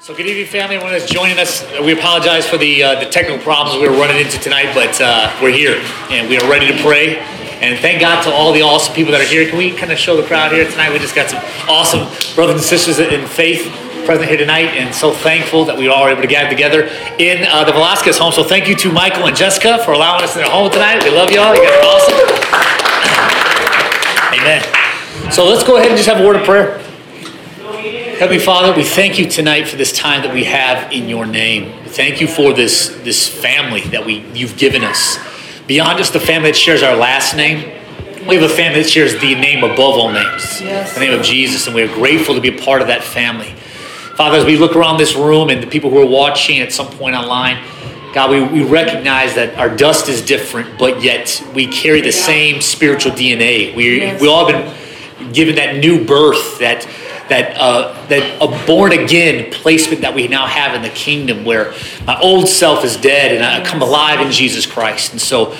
So good evening, family. Everyone that's joining us, we apologize for the technical problems we were running into tonight, but we're here and we are ready to pray. And thank God to all the awesome people that are here. Can we kind of show the crowd here tonight? We just got some awesome brothers and sisters in faith present here tonight, and so thankful that we are able to gather together in the Velasquez home. So thank you to Michael and Jessica for allowing us in their home tonight. We love y'all. You guys are awesome. Amen. So let's go ahead and just have a word of prayer. Heavenly Father, we thank you tonight for this time that we have in your name. We thank you for this family that you've given us. Beyond just the family that shares our last name, we have a family that shares the name above all names, yes. The name of Jesus, and we are grateful to be a part of that family. Father, as we look around this room and the people who are watching at some point online, God, we recognize that our dust is different, but yet we carry the same spiritual DNA. We all have been given that new birth, that a born-again placement that we now have in the kingdom, where my old self is dead and I come alive in Jesus Christ. And so,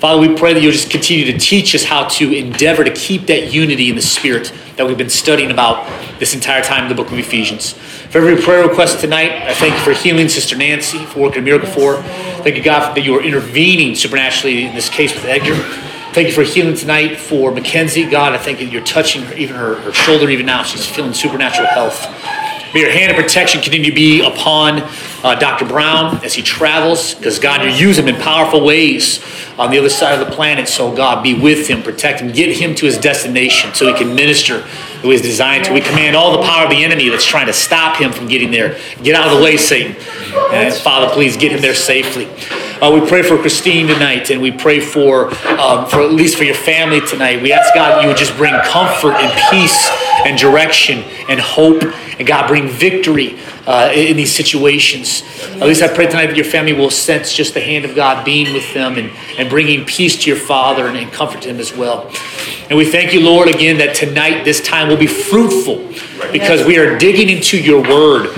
Father, we pray that you'll just continue to teach us how to endeavor to keep that unity in the Spirit that we've been studying about this entire time in the book of Ephesians. For every prayer request tonight, I thank you for healing Sister Nancy, for working a miracle for her. Thank you, God, that you are intervening supernaturally in this case with Edgar. Thank you for healing tonight for Mackenzie. God, I thank you that you're touching her, even her shoulder even now. She's feeling supernatural health. May your hand of protection continue to be upon Dr. Brown as he travels, because, God, you use him in powerful ways on the other side of the planet. So, God, be with him, protect him, get him to his destination so he can minister the way he's designed to. We command all the power of the enemy that's trying to stop him from getting there. Get out of the way, Satan. And, Father, please get him there safely. We pray for Christine tonight, and we pray for at least for your family tonight. We ask, God, that you would just bring comfort and peace and direction and hope, and, God, bring victory in these situations. At least I pray tonight that your family will sense just the hand of God being with them and bringing peace to your father and comfort to him as well. And we thank you, Lord, again, that tonight, this time, will be fruitful because we are digging into your word.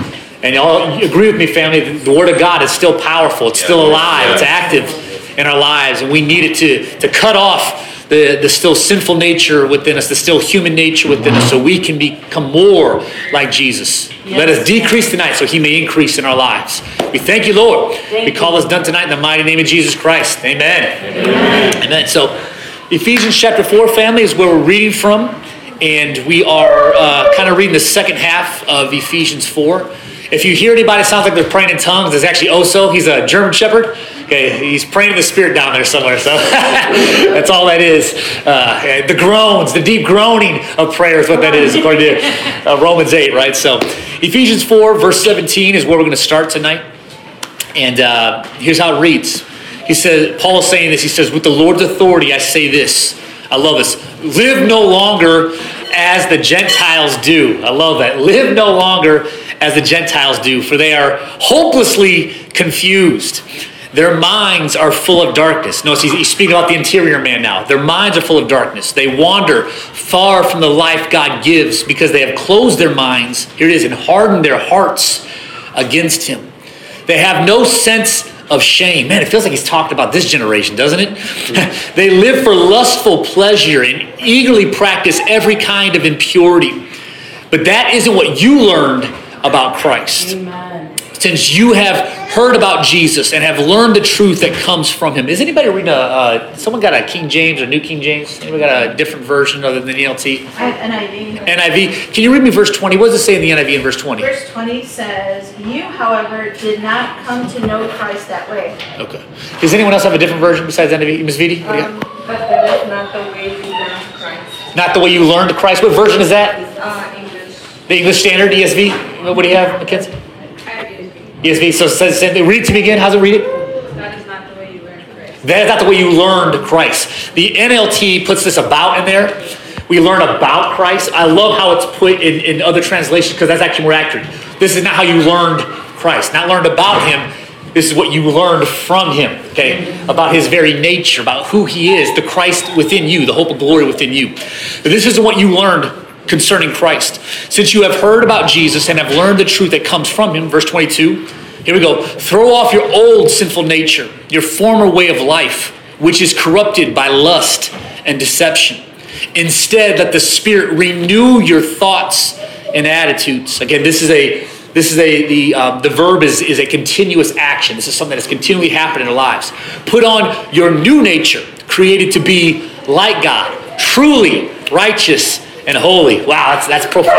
And y'all agree with me, family, the Word of God is still powerful. It's still alive. It's active in our lives. And we need it to cut off the still sinful nature within us, the still human nature within us, so we can become more like Jesus. Yes. Let us decrease tonight so he may increase in our lives. We thank you, Lord. We call this done tonight in the mighty name of Jesus Christ. Amen. Amen. Amen. So Ephesians chapter 4, family, is where we're reading from. And we are kind of reading the second half of Ephesians 4. If you hear anybody sounds like they're praying in tongues, it's actually Oso. He's a German shepherd. Okay, he's praying in the spirit down there somewhere. So that's all that is. The groans, the deep groaning of prayer is what that is, according to Romans 8, right? So Ephesians 4, verse 17 is where we're going to start tonight. And here's how it reads. He says, Paul is saying this. He says, with the Lord's authority, I say this. I love this. Live no longer as the Gentiles do. I love that. Live no longer as the Gentiles do, for they are hopelessly confused. Their minds are full of darkness. Notice he's speaking about the interior man now. Their minds are full of darkness. They wander far from the life God gives because they have closed their minds, here it is, and hardened their hearts against him. They have no sense of shame. Man, it feels like he's talked about this generation, doesn't it? They live for lustful pleasure and eagerly practice every kind of impurity. But that isn't what you learned about Christ. Amen. Since you have heard about Jesus and have learned the truth that comes from him. Is anybody reading someone got a King James or New King James? Anybody got a different version other than the NLT? NIV. Can you read me verse 20? What does it say in the NIV in verse 20? Verse 20 says, you, however, did not come to know Christ that way. Okay. Does anyone else have a different version besides NIV? Ms. Viti? But that is not the way you learned Christ. Not the way you learned Christ. What version is that? English. The English Standard, ESV? What do you have, Mackenzie? ESV. So it says, read it to me again. How's it read it? That is not the way you learned Christ. That is not the way you learned Christ. The NLT puts this about in there. We learn about Christ. I love how it's put in other translations, because that's actually more accurate. This is not how you learned Christ. Not learned about him. This is what you learned from him. Okay, about his very nature, about who he is, the Christ within you, the hope of glory within you. But this isn't what you learned concerning Christ. Since you have heard about Jesus and have learned the truth that comes from him, verse 22, here we go. Throw off your old sinful nature, your former way of life, which is corrupted by lust and deception. Instead, let the Spirit renew your thoughts and attitudes. Again, this is a This is the verb is a continuous action. This is something that's continually happening in our lives. Put on your new nature, created to be like God, truly righteous and holy. Wow, that's profound.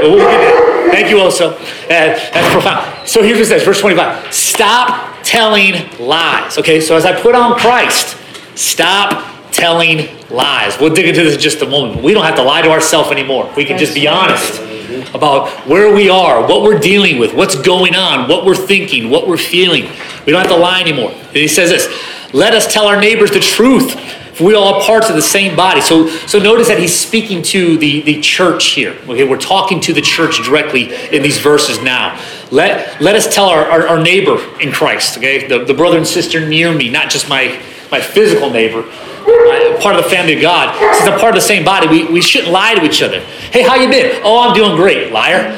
We'll get that. Thank you, Oso. That's profound. So here's what it says, verse 25. Stop telling lies. Okay, so as I put on Christ, stop telling lies. We'll dig into this in just a moment. We don't have to lie to ourselves anymore. We can just be honest about where we are, what we're dealing with, what's going on, what we're thinking, what we're feeling. We don't have to lie anymore. And he says this, let us tell our neighbors the truth, for we all are parts of the same body. So notice that he's speaking to the church here. Okay, we're talking to the church directly in these verses now. Let us tell our neighbor in Christ, okay, the brother and sister near me, not just my physical neighbor, part of the family of God. Since I'm part of the same body, we shouldn't lie to each other. Hey, how you been? Oh, I'm doing great. Liar.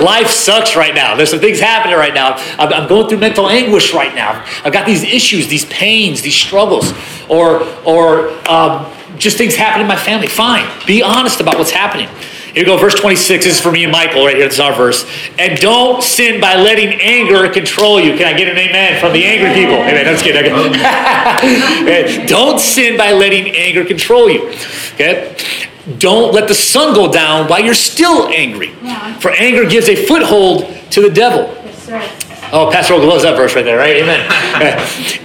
Life sucks right now. There's some things happening right now. I'm going through mental anguish right now. I've got these issues, these pains, these struggles, or just things happen in my family. Fine. Be honest about what's happening. Here we go, verse 26. This is for me and Michael right here. This is our verse. And don't sin by letting anger control you. Can I get an amen from the angry people? Amen. I'm just kidding. Okay. Don't sin by letting anger control you. Okay? Don't let the sun go down while you're still angry. Yeah. For anger gives a foothold to the devil. Yes, sir. Oh, Pastor Oak loves that verse right there, right? Amen.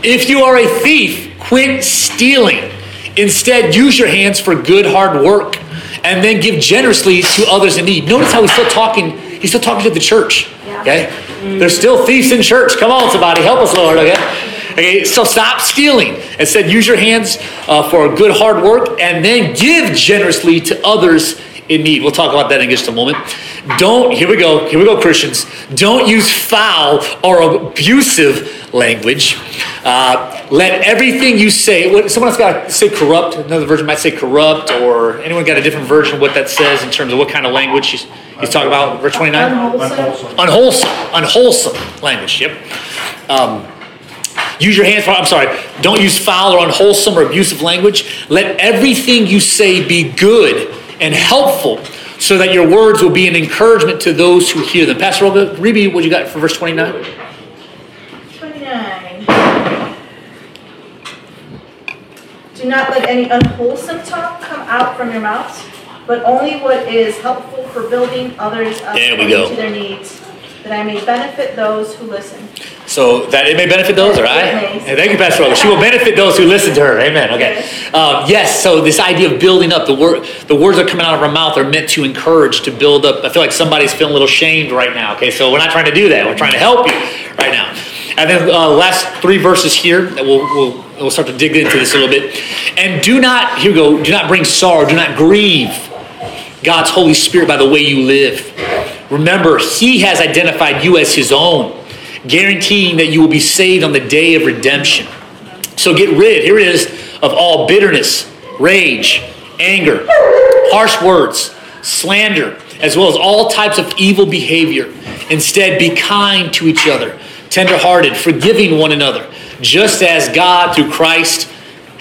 If you are a thief, quit stealing. Instead, use your hands for good, hard work. And then give generously to others in need. Notice how he's still talking to the church. Okay? There's still thieves in church. Come on, somebody, help us, Lord. Okay, so stop stealing. Instead, use your hands for good hard work and then give generously to others in need. We'll talk about that in just a moment. Here we go, Christians. Don't use foul or abusive language. Let everything you say, someone else got to say corrupt, another version might say corrupt, or anyone got a different version of what that says in terms of what kind of language he's talking about, verse 29? Unwholesome language, yep. Don't use foul or unwholesome or abusive language. Let everything you say be good and helpful, so that your words will be an encouragement to those who hear them. Pastor Olga, read me what you got for verse 29. 29. Do not let any unwholesome talk come out from your mouths, but only what is helpful for building others up to their needs, that I may benefit those who listen. So that it may benefit those, all right? Hey, thank you, Pastor Ola. She will benefit those who listen to her. Amen. Okay. Yes, so this idea of building up, the words that are coming out of our mouth are meant to encourage, to build up. I feel like somebody's feeling a little shamed right now, okay? So we're not trying to do that. We're trying to help you right now. And then last three verses here, that we'll start to dig into this a little bit. And do not bring sorrow, do not grieve God's Holy Spirit by the way you live. Remember, he has identified you as his own, guaranteeing that you will be saved on the day of redemption. So get rid, here it is, of all bitterness, rage, anger, harsh words, slander, as well as all types of evil behavior. Instead, be kind to each other, tenderhearted, forgiving one another, just as God through Christ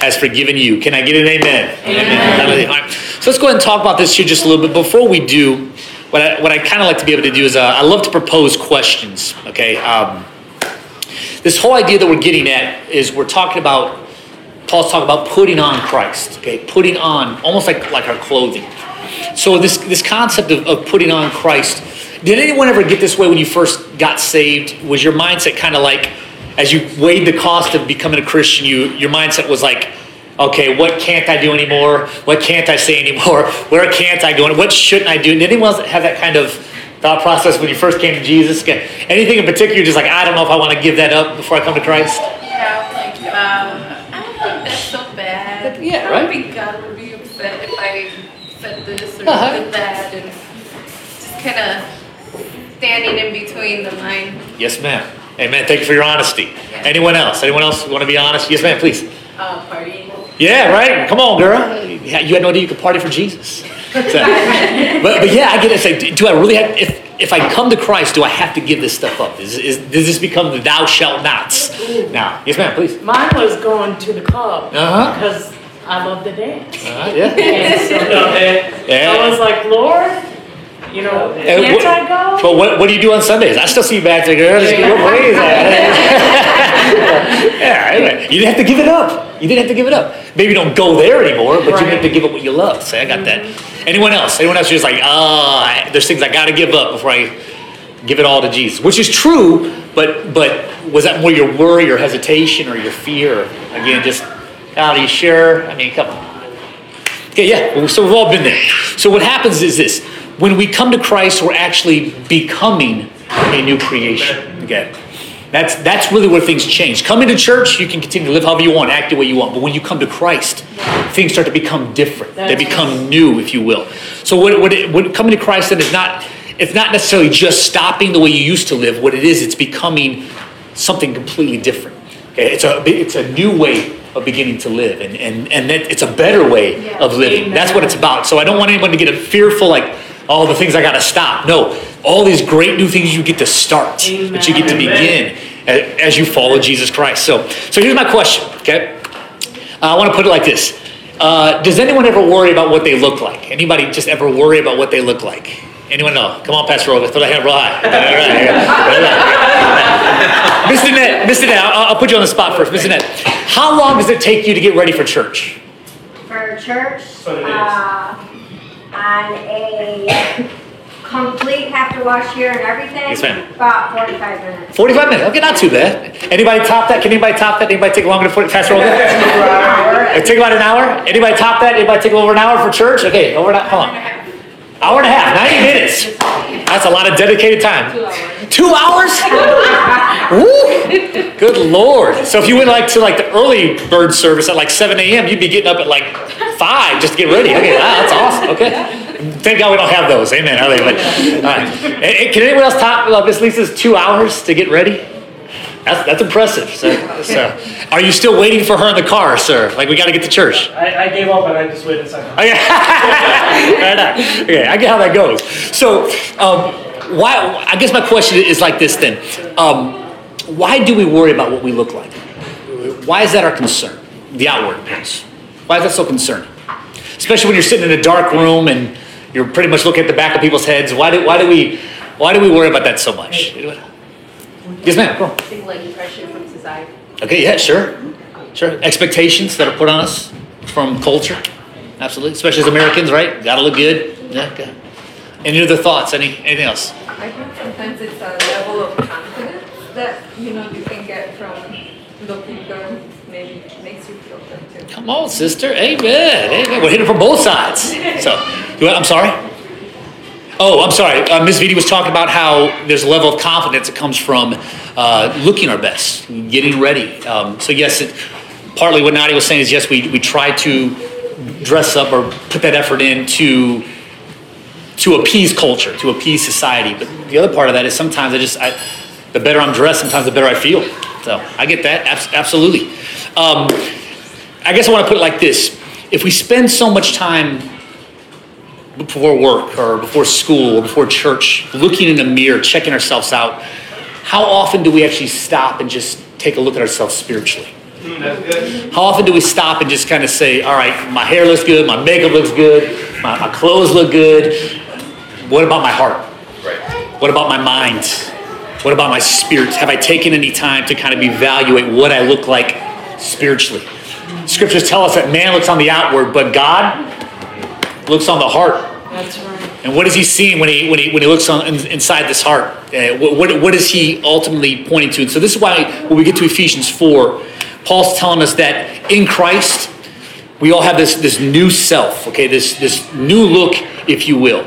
has forgiven you. Can I get an amen? Amen. All right. So let's go ahead and talk about this here just a little bit. Before we do, what I kind of like to be able to do is I love to propose questions, okay? This whole idea that we're getting at is Paul's talking about putting on Christ, okay? Putting on, almost like our clothing. So this concept of putting on Christ, did anyone ever get this way when you first got saved? Was your mindset kind of like, as you weighed the cost of becoming a Christian, your mindset was like, okay, what can't I do anymore? What can't I say anymore? Where can't I go? And what shouldn't I do? Did anyone else have that kind of thought process when you first came to Jesus? Anything in particular, you're just like, I don't know if I want to give that up before I come to Christ? Yeah, I don't think that's so bad. But yeah, right? I think God would be upset if I said this or did that. And just kind of standing in between the line. Yes, ma'am. Amen. Thank you for your honesty. Yeah. Anyone else? Anyone else want to be honest? Yes, ma'am, please. Party. Yeah, right? Come on, girl. You had no idea you could party for Jesus. So, but yeah, I get it. Like, do I really have, if I come to Christ, do I have to give this stuff up? Does this become the thou shalt nots? Now, yes, ma'am, please. Mine was going to the club because I love to dance. Yeah. And so I was like, Lord, you know, can't I go? But what do you do on Sundays? I still see you back there. Yeah, you didn't have to give it up. You didn't have to give it up. Maybe you don't go there anymore, but right. You have to give up what you love. Say, I got that. Anyone else? Anyone else? You're just like, there's things I got to give up before I give it all to Jesus, which is true. But was that more your worry or hesitation or your fear? Again, just, are you sure? I mean, come on. Okay, yeah, so we've all been there. So what happens is this. When we come to Christ, we're actually becoming a new creation. Okay. That's really where things change. Coming to church, you can continue to live however you want, act the way you want. But when you come to Christ, things start to become different. They become new, if you will. So what coming to Christ then is not, it's not necessarily just stopping the way you used to live. What it is, it's becoming something completely different. Okay, it's a new way of beginning to live, and that it's a better way of living. Amen. That's what it's about. So I don't want anyone to get fearful, like, all the things I got to stop. No, all these great new things you get to start, Amen. That you get to begin as you follow Jesus Christ. So here's my question, okay? I want to put it like this. Does anyone ever worry about what they look like? Anybody just ever worry about what they look like? Anyone know? Come on, Pastor Roll. Let's throw that hand real high. All right. Mr. Nett, I'll put you on the spot first. Mr. Nett, how long does it take you to get ready for church? For church? On a complete have-to-wash here and everything, yes, ma'am. About 45 minutes. 45 minutes? Okay, not too bad. Anybody top that? Can anybody top that? Anybody take longer than 45 minutes? It took about an hour? Anybody top that? Anybody take over an hour for church? Okay, over an hour. Hold on. Hour and a half, 90 minutes. That's a lot of dedicated time. 2 hours? Woo! Good Lord. So if you went to the early bird service at 7 a.m., you'd be getting up at 5 just to get ready. Okay, that's awesome. Okay. Thank God we don't have those. Amen. All right. Can anyone else top Miss Lisa's 2 hours to get ready? That's impressive. So, are you still waiting for her in the car, sir? We got to get to church. I gave up, and I just waited a second. Okay. Right on. Okay, I get how that goes. So, why? I guess my question is like this then: why do we worry about what we look like? Why is that our concern? The outward appearance. Why is that so concerning? Especially when you're sitting in a dark room and you're pretty much looking at the back of people's heads. Why do we worry about that so much? Yes, ma'am. Cool. Things like pressure from society. Okay, yeah, sure. Expectations that are put on us from culture, absolutely. Especially as Americans, right? Got to look good. Yeah. Okay. Any other thoughts? Anything else? I think sometimes it's a level of confidence that you can get from looking good. Maybe makes you feel good too. Come on, sister. Amen. We're hitting from both sides. So, I'm sorry. Oh, I'm sorry. Ms. Viti was talking about how there's a level of confidence that comes from looking our best, getting ready. So yes, partly what Nadia was saying is, yes, we try to dress up or put that effort in to appease culture, to appease society. But the other part of that is sometimes the better I'm dressed, sometimes the better I feel. So I get that, absolutely. I guess I want to put it like this. If we spend so much time before work or before school or before church, looking in the mirror, checking ourselves out, how often do we actually stop and just take a look at ourselves spiritually? That's good. How often do we stop and just kind of say, all right, my hair looks good, my makeup looks good, my clothes look good. What about my heart? Right. What about my mind? What about my spirit? Have I taken any time to kind of evaluate what I look like spiritually? Scriptures tell us that man looks on the outward, but God looks on the heart. That's right. And what is he seeing when he looks on inside this heart? What is he ultimately pointing to? And so this is why when we get to Ephesians 4, Paul's telling us that in Christ we all have this new self, okay? This new look, if you will.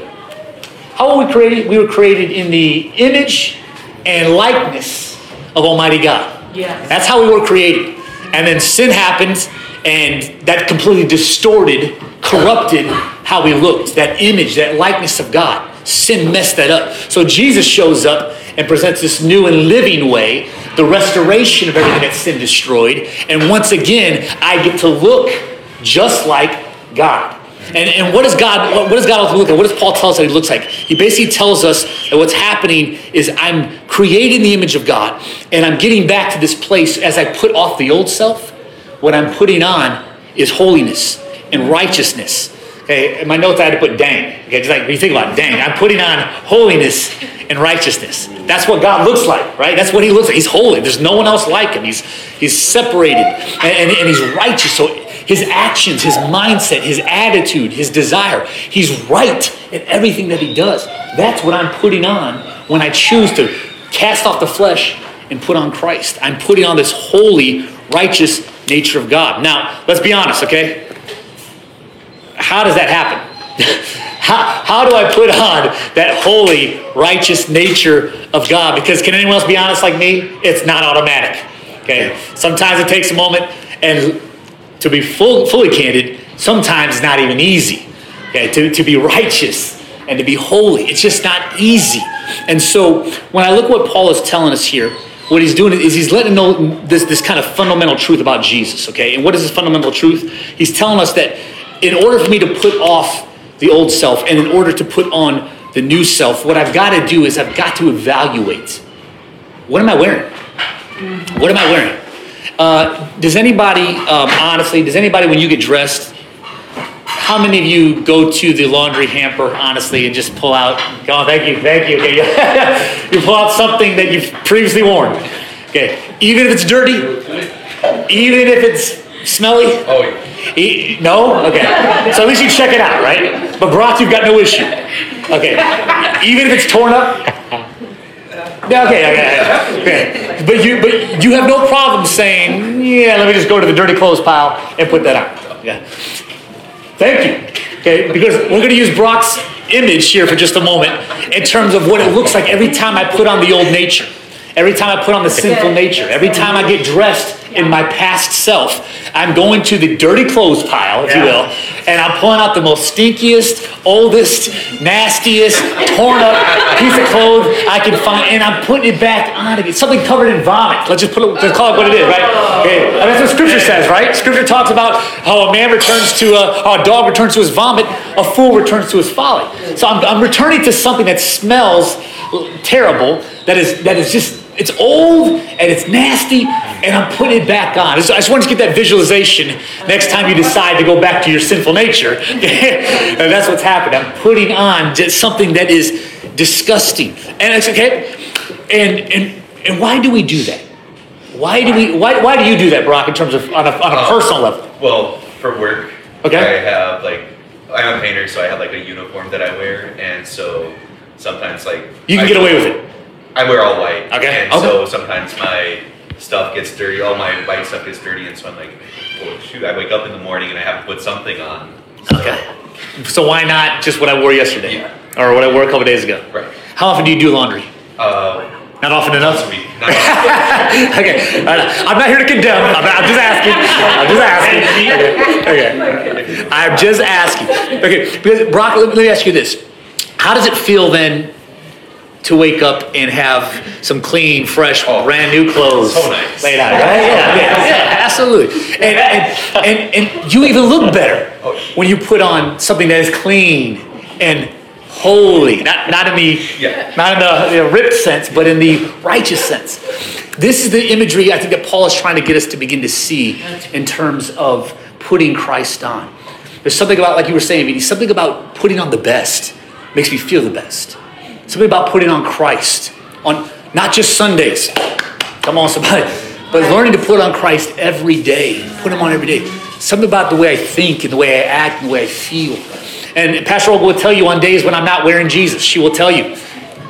How were we created? We were created in the image and likeness of Almighty God. Yes. That's how we were created. And then sin happened, and that completely distorted, corrupted how we looked, that image, that likeness of God. Sin messed that up. So Jesus shows up and presents this new and living way, the restoration of everything that sin destroyed. And once again, I get to look just like God. And what does God look like? What does Paul tell us that he looks like? He basically tells us that what's happening is I'm creating the image of God, and I'm getting back to this place as I put off the old self. What I'm putting on is holiness and righteousness Okay, in my notes I had to put dang. Okay, just like when you think about dang, I'm putting on holiness and righteousness. That's what God looks like, right? That's what he looks like. He's holy. There's no one else like him. He's separated and he's righteous. So his actions, his mindset, his attitude, his desire, he's right in everything that he does. That's what I'm putting on when I choose to cast off the flesh and put on Christ. I'm putting on this holy, righteous nature of God. Now, let's be honest, okay? How does that happen? How do I put on that holy, righteous nature of God? Because can anyone else be honest like me? It's not automatic, okay? Sometimes it takes a moment, and to be fully candid, sometimes it's not even easy, okay? To be righteous and to be holy, it's just not easy. And so when I look what Paul is telling us here, what he's doing is he's letting know this kind of fundamental truth about Jesus, okay? And what is this fundamental truth? He's telling us that in order for me to put off the old self and in order to put on the new self, what I've got to do is I've got to evaluate. What am I wearing? What am I wearing? Does anybody, honestly, when you get dressed, how many of you go to the laundry hamper, honestly, and just pull out, oh, thank you, okay. You pull out something that you've previously worn, okay? Even if it's dirty, even if it's smelly? Oh, yeah. No? Okay. So at least you check it out, right? But Brock, you've got no issue. Okay. Even if it's torn up? Okay. But you have no problem saying, yeah, let me just go to the dirty clothes pile and put that on. Yeah. Thank you. Okay, because we're going to use Brock's image here for just a moment in terms of what it looks like every time I put on the old nature. Every time I put on the sinful nature, every time I get dressed in my past self, I'm going to the dirty clothes pile, if you will, and I'm pulling out the most stinkiest, oldest, nastiest, torn up piece of clothes I can find, and I'm putting it back on again. Something covered in vomit. Let's just call it what it is, right? Okay. And that's what Scripture says, right? Scripture talks about how a dog returns to his vomit, a fool returns to his folly. So I'm returning to something that smells terrible, that is just, it's old and it's nasty, and I'm putting it back on. I just wanted to get that visualization next time you decide to go back to your sinful nature. And that's what's happened. I'm putting on something that is disgusting. And it's okay. And why do we do that? Why do you do that, Brock, in terms of on a personal level? Well, for work, okay. I'm a painter, so I have like a uniform that I wear, and so sometimes you can get away with it. I wear all white, okay. And so sometimes my stuff gets dirty, all my white stuff gets dirty, and so I'm like, oh shoot, I wake up in the morning and I have to put something on. So. Okay. So why not just what I wore yesterday? Yeah. Or what I wore a couple days ago? Right. How often do you do laundry? Not often enough? Not often. Okay. I'm not here to condemn. I'm just asking. Okay. I'm just asking. Okay. Because Brock, let me ask you this. How does it feel then to wake up and have some clean, fresh, brand new clothes laid out, right? Yeah, absolutely. And you even look better when you put on something that is clean and holy, not in the ripped sense, but in the righteous sense. This is the imagery I think that Paul is trying to get us to begin to see in terms of putting Christ on. There's something about, like you were saying, Viti, something about putting on the best makes me feel the best. Something about putting on Christ, on not just Sundays, come on somebody, but learning to put on Christ every day, put him on every day. Something about the way I think and the way I act and the way I feel. And Pastor Oak will tell you on days when I'm not wearing Jesus, she will tell you,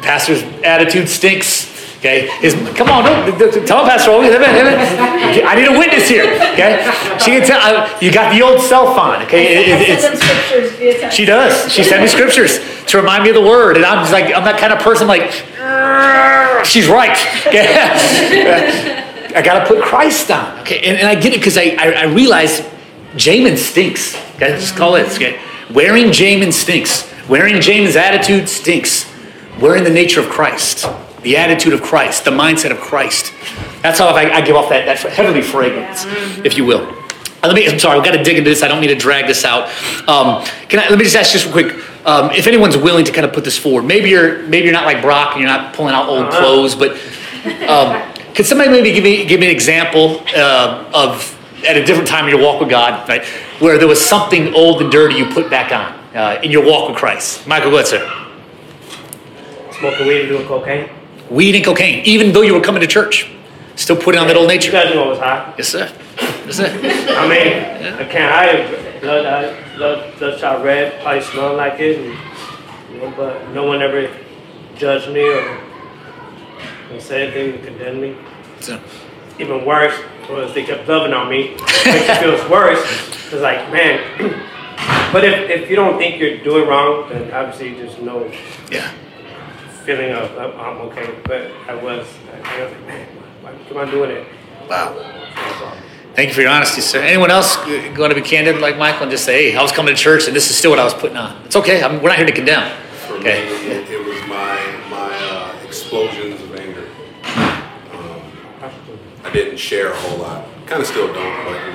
Pastor's attitude stinks, okay? Come on, tell Pastor Oak, I need a witness here, okay? She can tell, you got the old self on, okay? She does, she sent me scriptures to remind me of the word, and I'm just like, I'm that kind of person like, she's right. I gotta put Christ on, okay? And I get it because I realize Jamin stinks. Okay, just call it. Okay? Wearing Jamin stinks. Wearing Jamin's attitude stinks. Wearing the nature of Christ, the attitude of Christ, the mindset of Christ. That's how I give off that heavenly fragrance, if you will. I'm sorry, we've got to dig into this. I don't mean to drag this out. Let me just ask you real quick. If anyone's willing to kind of put this forward, maybe you're not like Brock and you're not pulling out old clothes, but could somebody maybe give me an example of at a different time in your walk with God, right? where there was something old and dirty you put back on in your walk with Christ? Michael, go ahead, sir. Smoking weed and doing cocaine. Weed and cocaine, even though you were coming to church. Still putting on that old nature. You guys knew I was high. Yes, sir. Yes, sir. I mean, yeah. I can't hide. Love shot red, probably smelling like it. And, you know, but no one ever judged me or said anything to condemn me. So. Even worse was they kept loving on me. It makes you feel worse. It's like, man. But if you don't think you're doing wrong, then obviously you just know. Yeah. Feeling of I'm okay, but I was like, man, why am I doing it? Wow. Thank you for your honesty, sir. Anyone else going to be candid like Michael and just say, hey, I was coming to church and this is still what I was putting on? It's okay. we're not here to condemn. For okay. me, it was my explosions of anger. I didn't share a whole lot. Kind of still don't, but you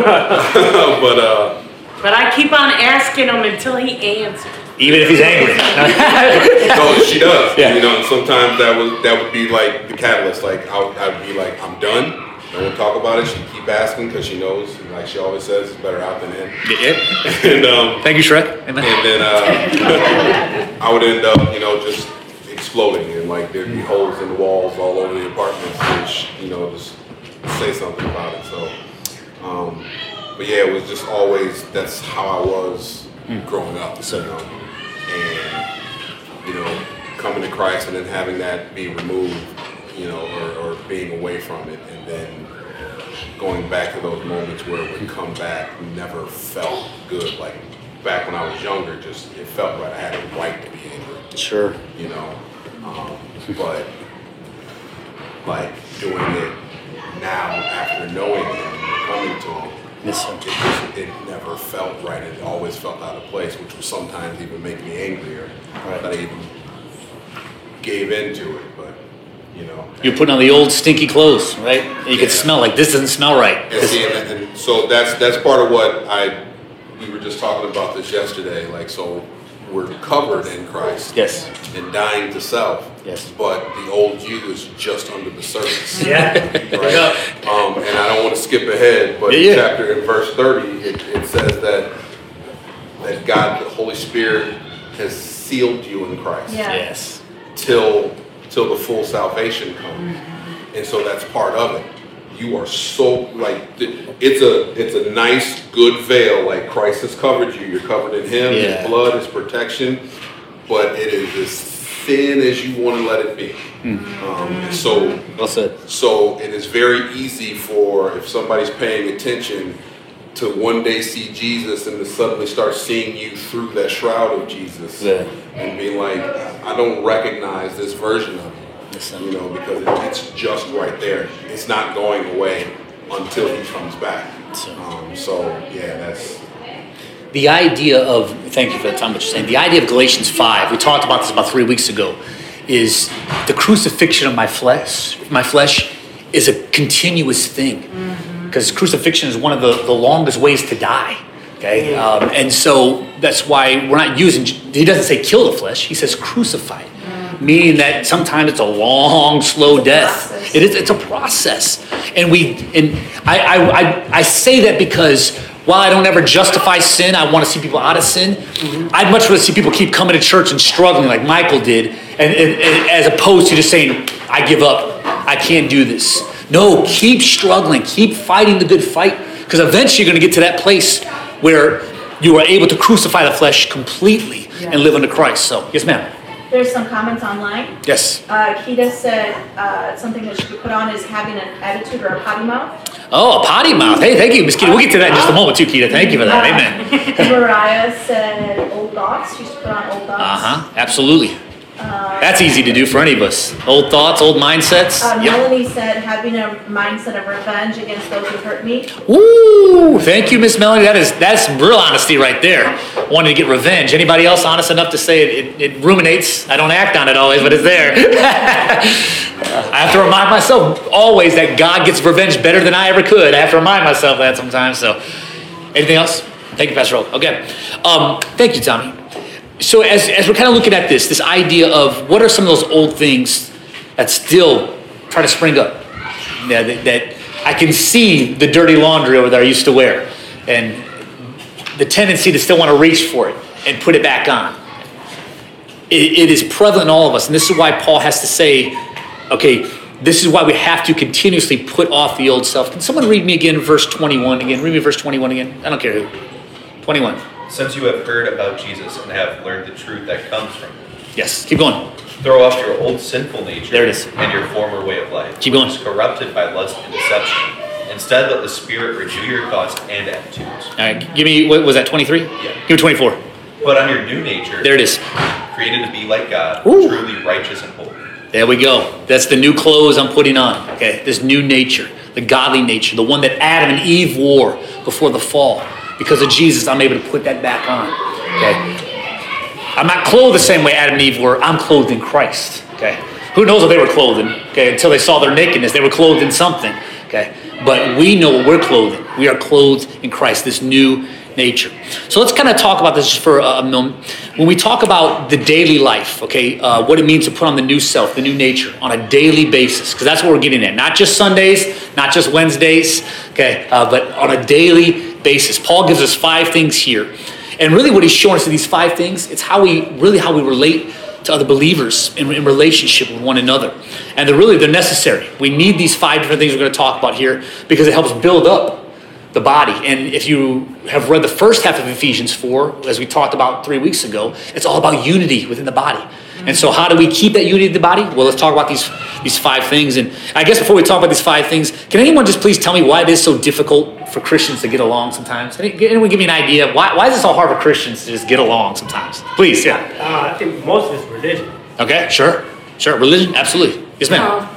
know. But I keep on asking him until he answers. Even if he's angry. No, she does. Yeah. You know, and sometimes that would be like the catalyst. Like I'd be like, I'm done. I won't talk about it. She keep asking because she knows, like she always says, it's better out than in. Yeah. And thank you, Shrek. Amen. And then I would end up, you know, just exploding, and like there'd be holes in the walls all over the apartments, which, you know, just say something about it. So, but yeah, it was just always that's how I was growing up. So. You know? And, you know, coming to Christ and then having that be removed, you know, or being away from it, and then going back to those moments where it would come back never felt good. Like back when I was younger, just it felt right. I had a right to be angry. Sure. You know, but like doing it now after knowing Him, coming to Him, it never felt right. It always felt out of place, which would sometimes even make me angrier. Right. That I even gave in to it, but you know. You're putting on the old stinky clothes, right? And you could smell like this doesn't smell right. And so that's part of what we were just talking about this yesterday. Like, so we're covered in Christ. Yes. And dying to self. Yes. But the old you is just under the surface. Yeah. Right? Yeah. And I don't want to skip ahead, but in chapter in verse 30, it says that God, the Holy Spirit, has sealed you in Christ. Yeah. Yes. Till the full salvation comes, and so that's part of it. You are so like it's a nice good veil. Like Christ has covered you. You're covered in Him, His blood, His protection, but it is this. Thin as you want to let it be. So it is very easy for, if somebody's paying attention, to one day see Jesus and to suddenly start seeing you through that shroud of Jesus and be like, I don't recognize this version of you, you know, because it's just right there. It's not going away until He comes back. That's the idea of, thank you for the time that you're saying, the idea of Galatians 5, we talked about this about 3 weeks ago, is the crucifixion of my flesh. My flesh is a continuous thing because crucifixion is one of the longest ways to die. Okay, and so that's why we're not using, He doesn't say kill the flesh, He says crucify it. Meaning that sometimes it's a long, slow death. It's a process. And I say that because while I don't ever justify sin, I want to see people out of sin. I'd much rather see people keep coming to church and struggling like Michael did, and as opposed to just saying, I give up, I can't do this. No, keep struggling, keep fighting the good fight, because eventually you're going to get to that place where you are able to crucify the flesh completely and live under Christ. So, yes, ma'am. There's some comments online. Yes. Kita said something that should be put on is having an attitude or a potty mouth. Oh, a potty mouth. Hey, thank you, Ms. Kita. We'll get to that in just a moment, too, Kita. Thank you for that. Amen. Mariah said old thoughts. She used to put on old thoughts. Absolutely. That's easy to do for any of us. Old thoughts, old mindsets. Melanie said having a mindset of revenge against those who hurt me. Woo! Thank you, Miss Melanie. That's real honesty right there. Wanting to get revenge. Anybody else honest enough to say it ruminates? I don't act on it always, but it's there. I have to remind myself always that God gets revenge better than I ever could. I have to remind myself that sometimes. So, anything else? Thank you, Pastor Oak. Okay. Thank you, Tommy. So as we're kind of looking at this idea of what are some of those old things that still try to spring up, that I can see the dirty laundry over there I used to wear, and the tendency to still want to reach for it and put it back on. It is prevalent in all of us, and this is why Paul has to say, okay, this is why we have to continuously put off the old self. Can someone read me again verse 21 again? Read me verse 21 again. I don't care who. 21. Since you have heard about Jesus and have learned the truth that comes from him. Yes, keep going. Throw off your old sinful nature and your former way of life. Keep going. Which is corrupted by lust and deception. Instead, let the Spirit renew your thoughts and attitudes. All right, give me, what was that, 23? Yeah. Give me 24. Put on your new nature. There it is. Created to be like God, ooh, truly righteous and holy. There we go. That's the new clothes I'm putting on. Okay, this new nature, the godly nature, the one that Adam and Eve wore before the fall. Because of Jesus, I'm able to put that back on. Okay. I'm not clothed the same way Adam and Eve were. I'm clothed in Christ. Okay. Who knows what they were clothed in? Okay, until they saw their nakedness, they were clothed in something. Okay. But we know what we're clothed in. We are clothed in Christ, this new nature. So let's kind of talk about this just for a moment. When we talk about the daily life, okay, what it means to put on the new self, the new nature on a daily basis, because that's what we're getting at. Not just Sundays, not just Wednesdays, okay, but on a daily basis. Paul gives us five things here. And really what he's showing us in these five things, it's how we relate to other believers in relationship with one another. And they're necessary. We need these five different things we're going to talk about here because it helps build up the body. And if you have read the first half of Ephesians 4, as we talked about 3 weeks ago, it's all about unity within the body. And so how do we keep that unity in the body? Well, let's talk about these five things. And I guess before we talk about these five things, can anyone just please tell me why it is so difficult for Christians to get along sometimes? Anyone give me an idea? Why is it so hard for Christians to just get along sometimes? Please, yeah. I think most of it's religion. Okay, sure. Religion, absolutely. Yes, ma'am.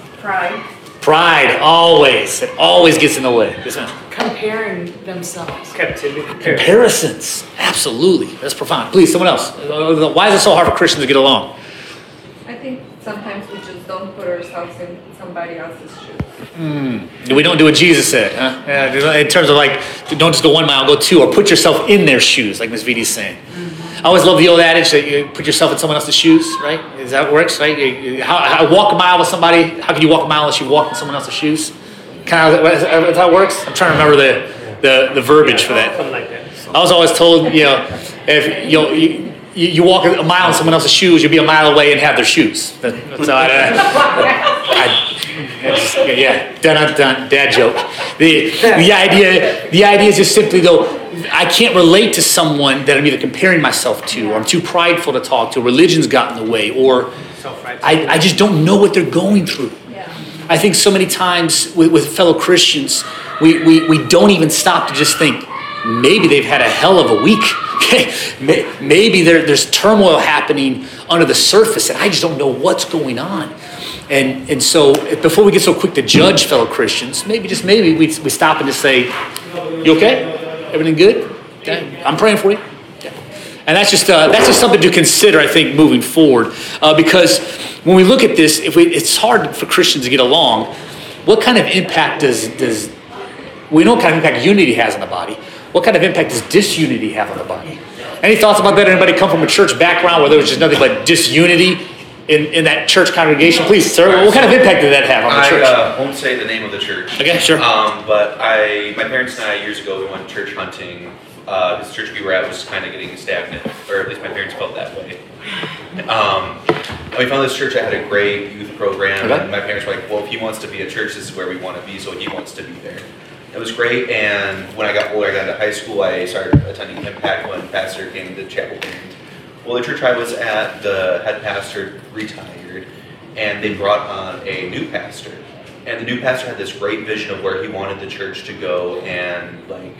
Pride, always. It always gets in the way. Yes, ma'am. Comparing themselves. Captivity. Comparisons, absolutely. That's profound. Please, someone else. Why is it so hard for Christians to get along? I think sometimes we just don't put ourselves in somebody else's shoes. We don't do what Jesus said, huh? Yeah, in terms of like, don't just go 1 mile, go two, or put yourself in their shoes, like Ms. Viti's saying. Mm-hmm. I always love the old adage that you put yourself in someone else's shoes, right? Is that works, right? I walk a mile with somebody. How can you walk a mile unless you walk in someone else's shoes? Kind of, that's how it works. I'm trying to remember the verbiage for that. Something like that. I was always told, you know, if you walk a mile in someone else's shoes, you'll be a mile away and have their shoes. That's how yeah, dun-dun-dun, dad joke. The idea is just simply, though, I can't relate to someone that I'm either comparing myself to, or I'm too prideful to talk to, religion's got in the way, or I just don't know what they're going through. I think so many times with fellow Christians, we don't even stop to just think, maybe they've had a hell of a week. Maybe there's turmoil happening under the surface, and I just don't know what's going on. And so before we get so quick to judge fellow Christians, maybe we stop and just say, you okay? Everything good? Yeah, I'm praying for you. Yeah. And that's just something to consider, I think, moving forward. Because when we look at this, it's hard for Christians to get along. What kind of impact we know what kind of impact unity has on the body. What kind of impact does disunity have on the body? Any thoughts about that? Anybody come from a church background where there was just nothing but disunity in that church congregation? Please, sir, what kind of impact did that have on the church? I won't say the name of the church. Okay, sure. But my parents and I, years ago, we went church hunting. This church we were at was kind of getting stagnant, or at least my parents felt that way. And we found this church that had a great youth program, okay. And my parents were like, well, if he wants to be a church, this is where we want to be, so he wants to be there. It was great, and when I got older, I got into high school, I started attending Impact when Pastor came to Chapel Band. Well, the church I was at, the head pastor retired, and they brought on a new pastor. And the new pastor had this great vision of where he wanted the church to go and like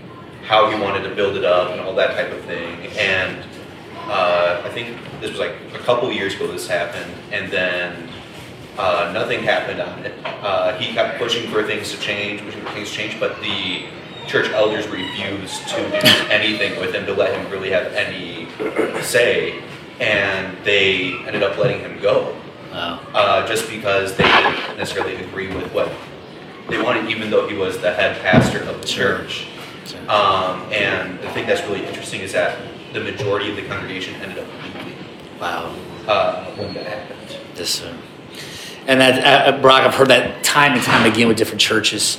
how he wanted to build it up and all that type of thing. And I think this was like a couple years ago this happened, and then nothing happened on it. He kept pushing for things to change, but the church elders refused to do anything with him, to let him really have any say, and they ended up letting him go. Wow. Just because they didn't necessarily agree with what they wanted, even though he was the head pastor of the church. And the thing that's really interesting is that the majority of the congregation ended up leaving. Wow. When that happened. Yes, sir. And that, Brock, I've heard that time and time again with different churches.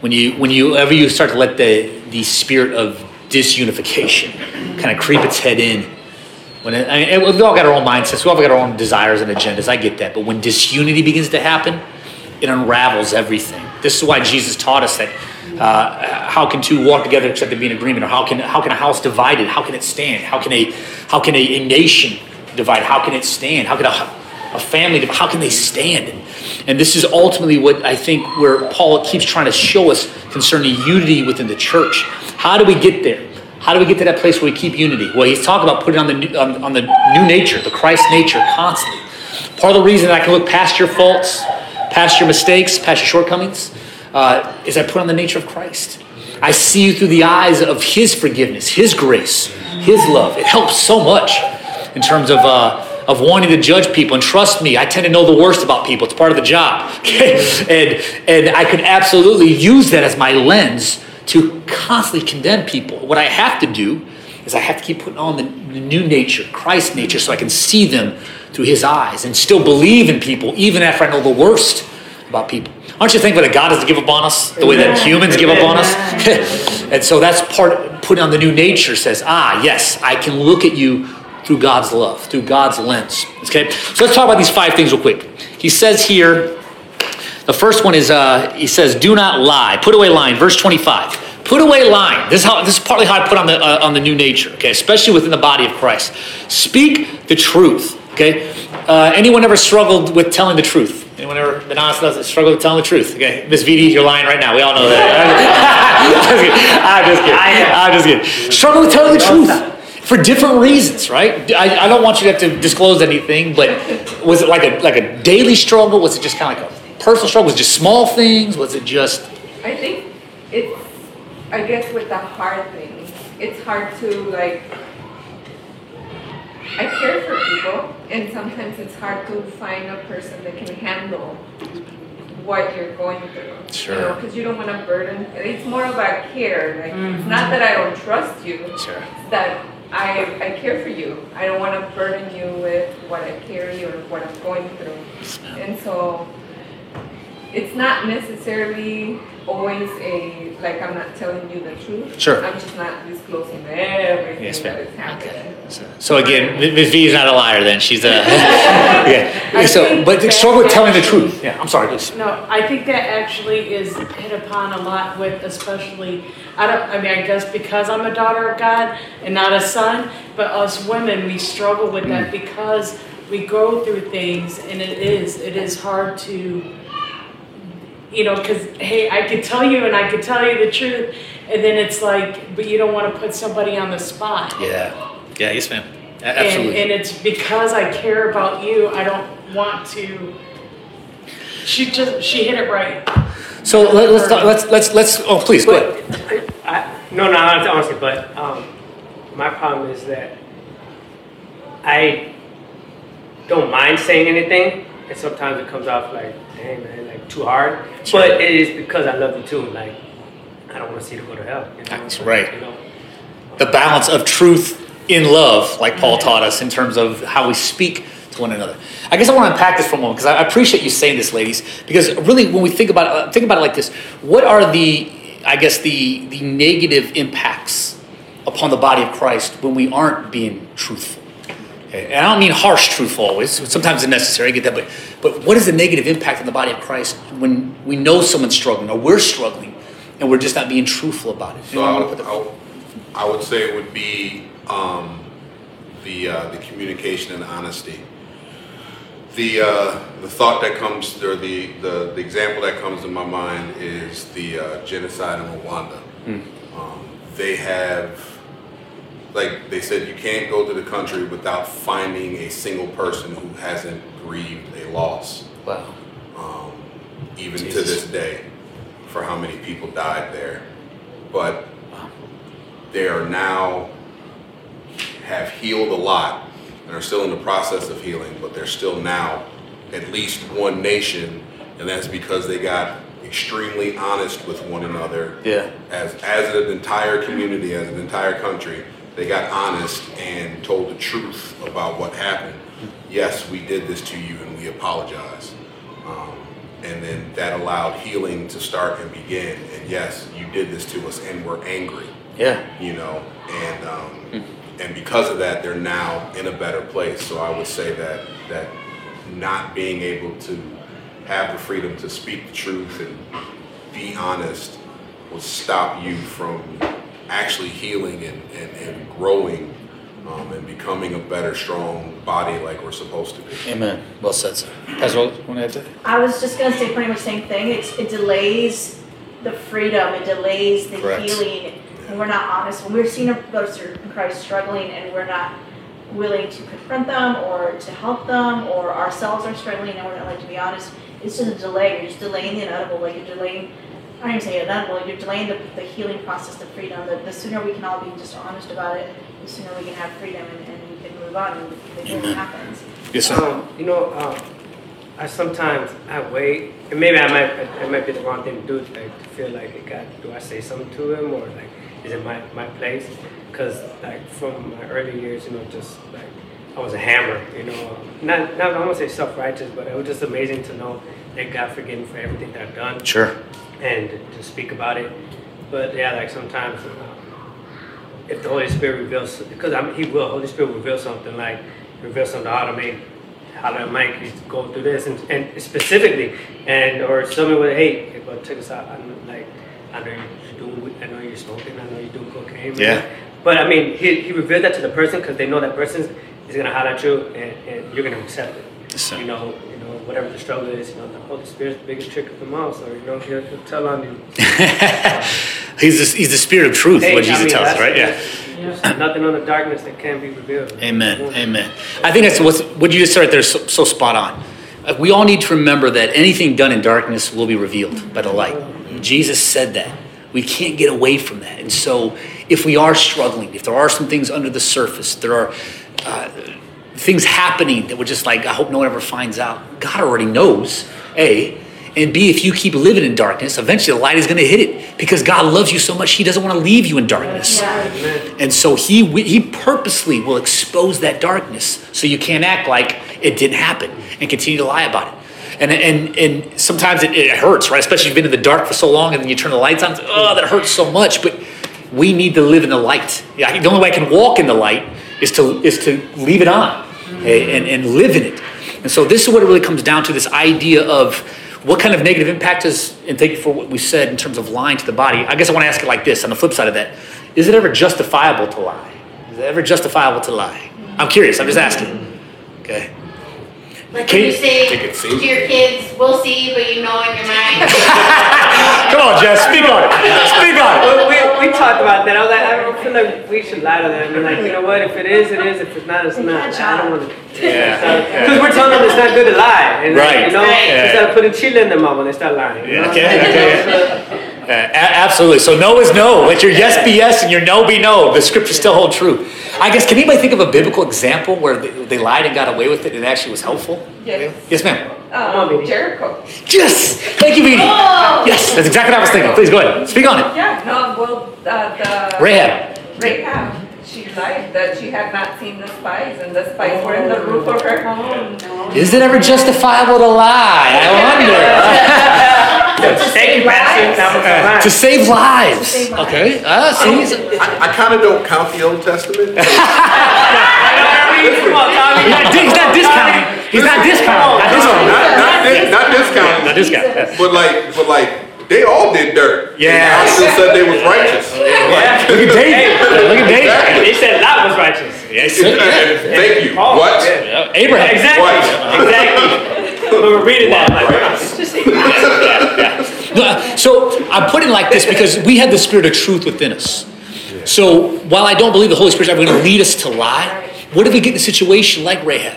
When you start to let the spirit of disunification kind of creep its head in. We've all got our own mindsets. We've all got our own desires and agendas. I get that. But when disunity begins to happen, it unravels everything. This is why Jesus taught us that how can two walk together except they be in agreement? Or how can a house divided? How can it stand? How can a nation divide? How can it stand? How can a family divide? How can they stand? And this is ultimately what I think where Paul keeps trying to show us concerning unity within the church. How do we get there? How do we get to that place where we keep unity? Well, he's talking about putting on the new nature, the Christ nature, constantly. Part of the reason that I can look past your faults, past your mistakes, past your shortcomings, is I put on the nature of Christ. I see you through the eyes of His forgiveness, His grace, His love. It helps so much in terms of wanting to judge people. And trust me, I tend to know the worst about people. It's part of the job. Okay? And I can absolutely use that as my lens to constantly condemn people. What I have to do is I have to keep putting on the new nature, Christ's nature, so I can see them through His eyes and still believe in people, even after I know the worst about people. Aren't you thankful that God doesn't give up on us the way that humans give up on us? And so that's part, putting on the new nature says, yes, I can look at you through God's love, through God's lens. Okay, so let's talk about these five things real quick. He says here, the first one is, he says, do not lie. Put away lying. Verse 25. Put away lying. This is partly how I put on the new nature, okay, especially within the body of Christ. Speak the truth, okay? Anyone ever struggled with telling the truth? Anyone ever been honest with us that struggled with telling the truth? Okay, Miss Viti, you're lying right now. We all know that. I'm just kidding. Struggle with telling the truth. For different reasons, right? I don't want you to have to disclose anything, but was it like a daily struggle? Was it just kind of like a personal struggle? Was it just small things? Was it just... I think it's, I guess with the hard things, it's hard to like... I care for people, and sometimes it's hard to find a person that can handle what you're going through. Sure. You know, because you don't want to burden... It's more about care. Like, mm-hmm. It's not that I don't trust you. Sure. It's that... I care for you. I don't want to burden you with what I carry or what I'm going through. And so it's not necessarily always I'm not telling you the truth. Sure. I'm just not disclosing everything that is happening. Okay. So again, Ms. V is not a liar then. She's a... yeah. So, but the struggle with telling the truth. Yeah, I'm sorry. Please. No, I think that actually is hit upon a lot with especially... I guess because I'm a daughter of God and not a son, but us women, we struggle with that because we go through things and it is hard to... You know, because, hey, I could tell you the truth. And then it's like, but you don't want to put somebody on the spot. Yeah, yes, ma'am. Absolutely. And it's because I care about you, I don't want to. She hit it right. So let's oh, please, go ahead. No, honestly, but my problem is that I don't mind saying anything. And sometimes it comes off like, dang, man, like too hard. Sure. But it is because I love you too. Like, I don't want to see you go to hell. You know? That's right. You know? The balance of truth in love, like Paul taught us, in terms of how we speak to one another. I guess I want to unpack this for a moment because I appreciate you saying this, ladies. Because really, when we think about it like this, what are the negative impacts upon the body of Christ when we aren't being truthful? And I don't mean harsh truth always. Sometimes it's necessary, I get that. But what is the negative impact on the body of Christ when we know someone's struggling or we're struggling and we're just not being truthful about it? So I would say it would be the communication and honesty. The thought that comes, or the example that comes to my mind is the genocide in Rwanda. They have... Like they said, you can't go to the country without finding a single person who hasn't grieved a loss. Wow. Even Jesus. To this day, for how many people died there. But they are now, have healed a lot, and are still in the process of healing, but they're still now at least one nation, and that's because they got extremely honest with one another. Yeah. As an entire community, as an entire country. They got honest and told the truth about what happened. Yes, we did this to you and we apologize. And then that allowed healing to start and begin. And yes, you did this to us and we're angry. Yeah. You know, and because of that, they're now in a better place. So I would say that not being able to have the freedom to speak the truth and be honest will stop you from actually healing and growing and becoming a better, strong body like we're supposed to be. Amen. Well said, sir. Pastor, want to add to that? I was just going to say pretty much the same thing. It delays the freedom. It delays the Correct. Healing. And we're not honest. When we're seeing those in Christ struggling and we're not willing to confront them or to help them, or ourselves are struggling and we're not willing to be honest, it's just a delay. You're just delaying the inevitable. Like you're delaying, I don't even say inevitable, you're delaying the healing process, the freedom. The sooner we can all be just honest about it, the sooner we can have freedom and we can move on and the healing happens. Yes, sir. I sometimes wait, and maybe I might be the wrong thing to do, like to feel like, God, do I say something to him, or like, is it my place? Because like from my early years, just like I was a hammer, Not I won't say self-righteous, but it was just amazing to know that God forgive me for everything that I've done. Sure. And to speak about it, but yeah, like sometimes if the Holy Spirit reveals, because Holy Spirit reveals something, like reveal something to me. Holler at Mike, he's going through this, and specifically, and or somebody would, hey, go check us out. I know you're smoking. I know you do cocaine. Yeah. But I mean, he revealed that to the person because they know that person is gonna holler at you, and you're gonna accept it. Yes, you know, whatever the struggle is, the Holy Spirit's the biggest trick of them all. So he'll tell on you. He's the Spirit of truth. Hey, what Jesus tells us, right? Yeah. There's nothing on the darkness that can't be revealed. Amen. Amen. I think that's what you just said right there is so spot on. We all need to remember that anything done in darkness will be revealed by the light. Jesus said that. We can't get away from that. And so if we are struggling, if there are some things under the surface, there are things happening that we're just like, I hope no one ever finds out. God already knows, A. And B, if you keep living in darkness, eventually the light is going to hit it because God loves you so much, he doesn't want to leave you in darkness. Yeah. And so he purposely will expose that darkness so you can't act like it didn't happen and continue to lie about it. And sometimes it hurts, right? Especially if you've been in the dark for so long and then you turn the lights on, that hurts so much. But we need to live in the light. Yeah, the only way I can walk in the light is to leave it on and live in it. And so this is what it really comes down to, this idea of what kind of negative impact does, and thank you for what we said in terms of lying to the body. I guess I want to ask it like this, on the flip side of that. Is it ever justifiable to lie? Is it ever justifiable to lie? I'm curious. I'm just asking. Okay. Like when you say to your kids, we'll see, but you know in your mind. Come on, Jess, speak on it. Speak on it. We talked about that. I was like, I don't feel like we should lie to them. And like, you know what? If it is, it is. If it's not, it's not. Like, I don't want to. Yeah. Because we're telling them it's not good to lie. And right. Like, instead of putting chili in their mouth when they start lying. Yeah. Okay. Absolutely. So no is no. Let your yes be yes and your no be no. The scriptures still hold true. I guess, can anybody think of a biblical example where they lied and got away with it and it actually was helpful? Yes. Yes, ma'am. Jericho. Yes. Thank you, Viti. Oh. Yes, that's exactly what I was thinking. Please go ahead. Speak on it. Yeah. No. Well, Rahab. She lied that she had not seen the spies, and the spies were in the roof of her home. No. Is it ever justifiable to lie? I wonder. To save lives. Okay. I kind of don't count the Old Testament. He's not discounting. But they all did dirt. Yeah. And God said they was righteous. Yeah. Look at David. He said Lot was righteous. Yes. Thank you. What? Abraham. Exactly. We're reading that. So I'm putting it like this because we have the Spirit of truth within us. So while I don't believe the Holy Spirit is ever going to lead us to lie, what if we get in a situation like Rahab,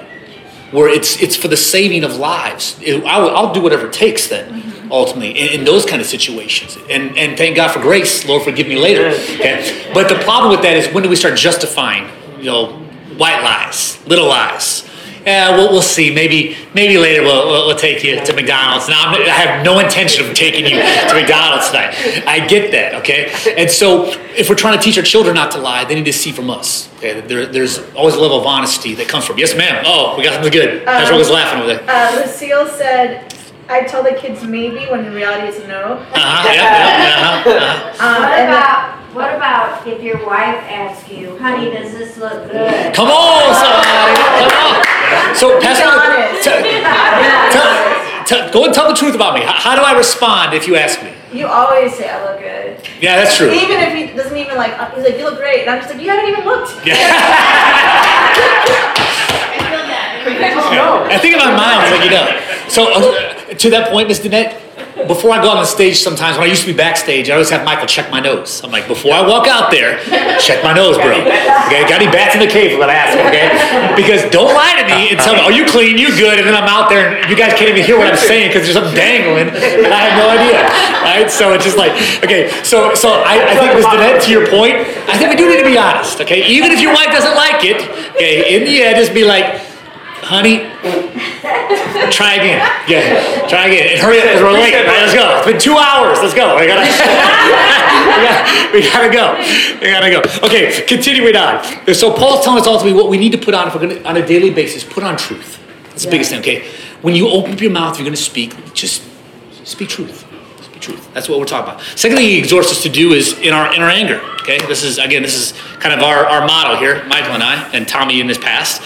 where it's for the saving of lives? I'll do whatever it takes then, ultimately, in those kind of situations. And thank God for grace. Lord, forgive me later. Okay? But the problem with that is, when do we start justifying, white lies, little lies? Yeah, we'll see. Maybe later we'll take you to McDonald's. Now I have no intention of taking you to McDonald's tonight. I get that, okay? And so if we're trying to teach our children not to lie, they need to see from us. Okay? There's always a level of honesty that comes from. Yes, ma'am. Oh, we got something good. That's what was laughing over there. Lucille said, I tell the kids maybe when in reality it's no. Uh-huh. Yeah. Uh-huh. What about What about if your wife asks you, honey, does this look good? Come on, somebody. Come on. So, Pastor, go and tell the truth about me. How do I respond if you ask me? You always say, I look good. Yeah, that's true. Even if he doesn't even like, he's like, you look great. And I'm just like, you haven't even looked. Yeah. I feel that. I think about mine. It's like, you know. So, to that point, Ms. Nett, before I go on the stage sometimes, when I used to be backstage, I always have Michael check my nose. I'm like, before I walk out there, check my nose, bro. Okay, got any bats in the cave for that ass, okay? Because don't lie to me and tell me, oh, you clean, you good, and then I'm out there and you guys can't even hear what I'm saying because there's something dangling and I have no idea, right? So it's just like, okay, so I think, Ms. Nett, to your point, I think we do need to be honest, okay? Even if your wife doesn't like it, okay, in the end, just be like, honey, try again. Yeah, try again. And hurry up, we're late. Right, let's go. It's been 2 hours. Let's go. We gotta go. Okay, continuing on. So Paul's telling us ultimately what we need to put on if we're gonna, on a daily basis. Put on truth. That's the biggest thing. Okay, when you open up your mouth, you're gonna speak. Just speak truth. That's what we're talking about. Second thing he exhorts us to do is in our anger. Okay, this is kind of our motto here, Michael and I, and Tommy in his past.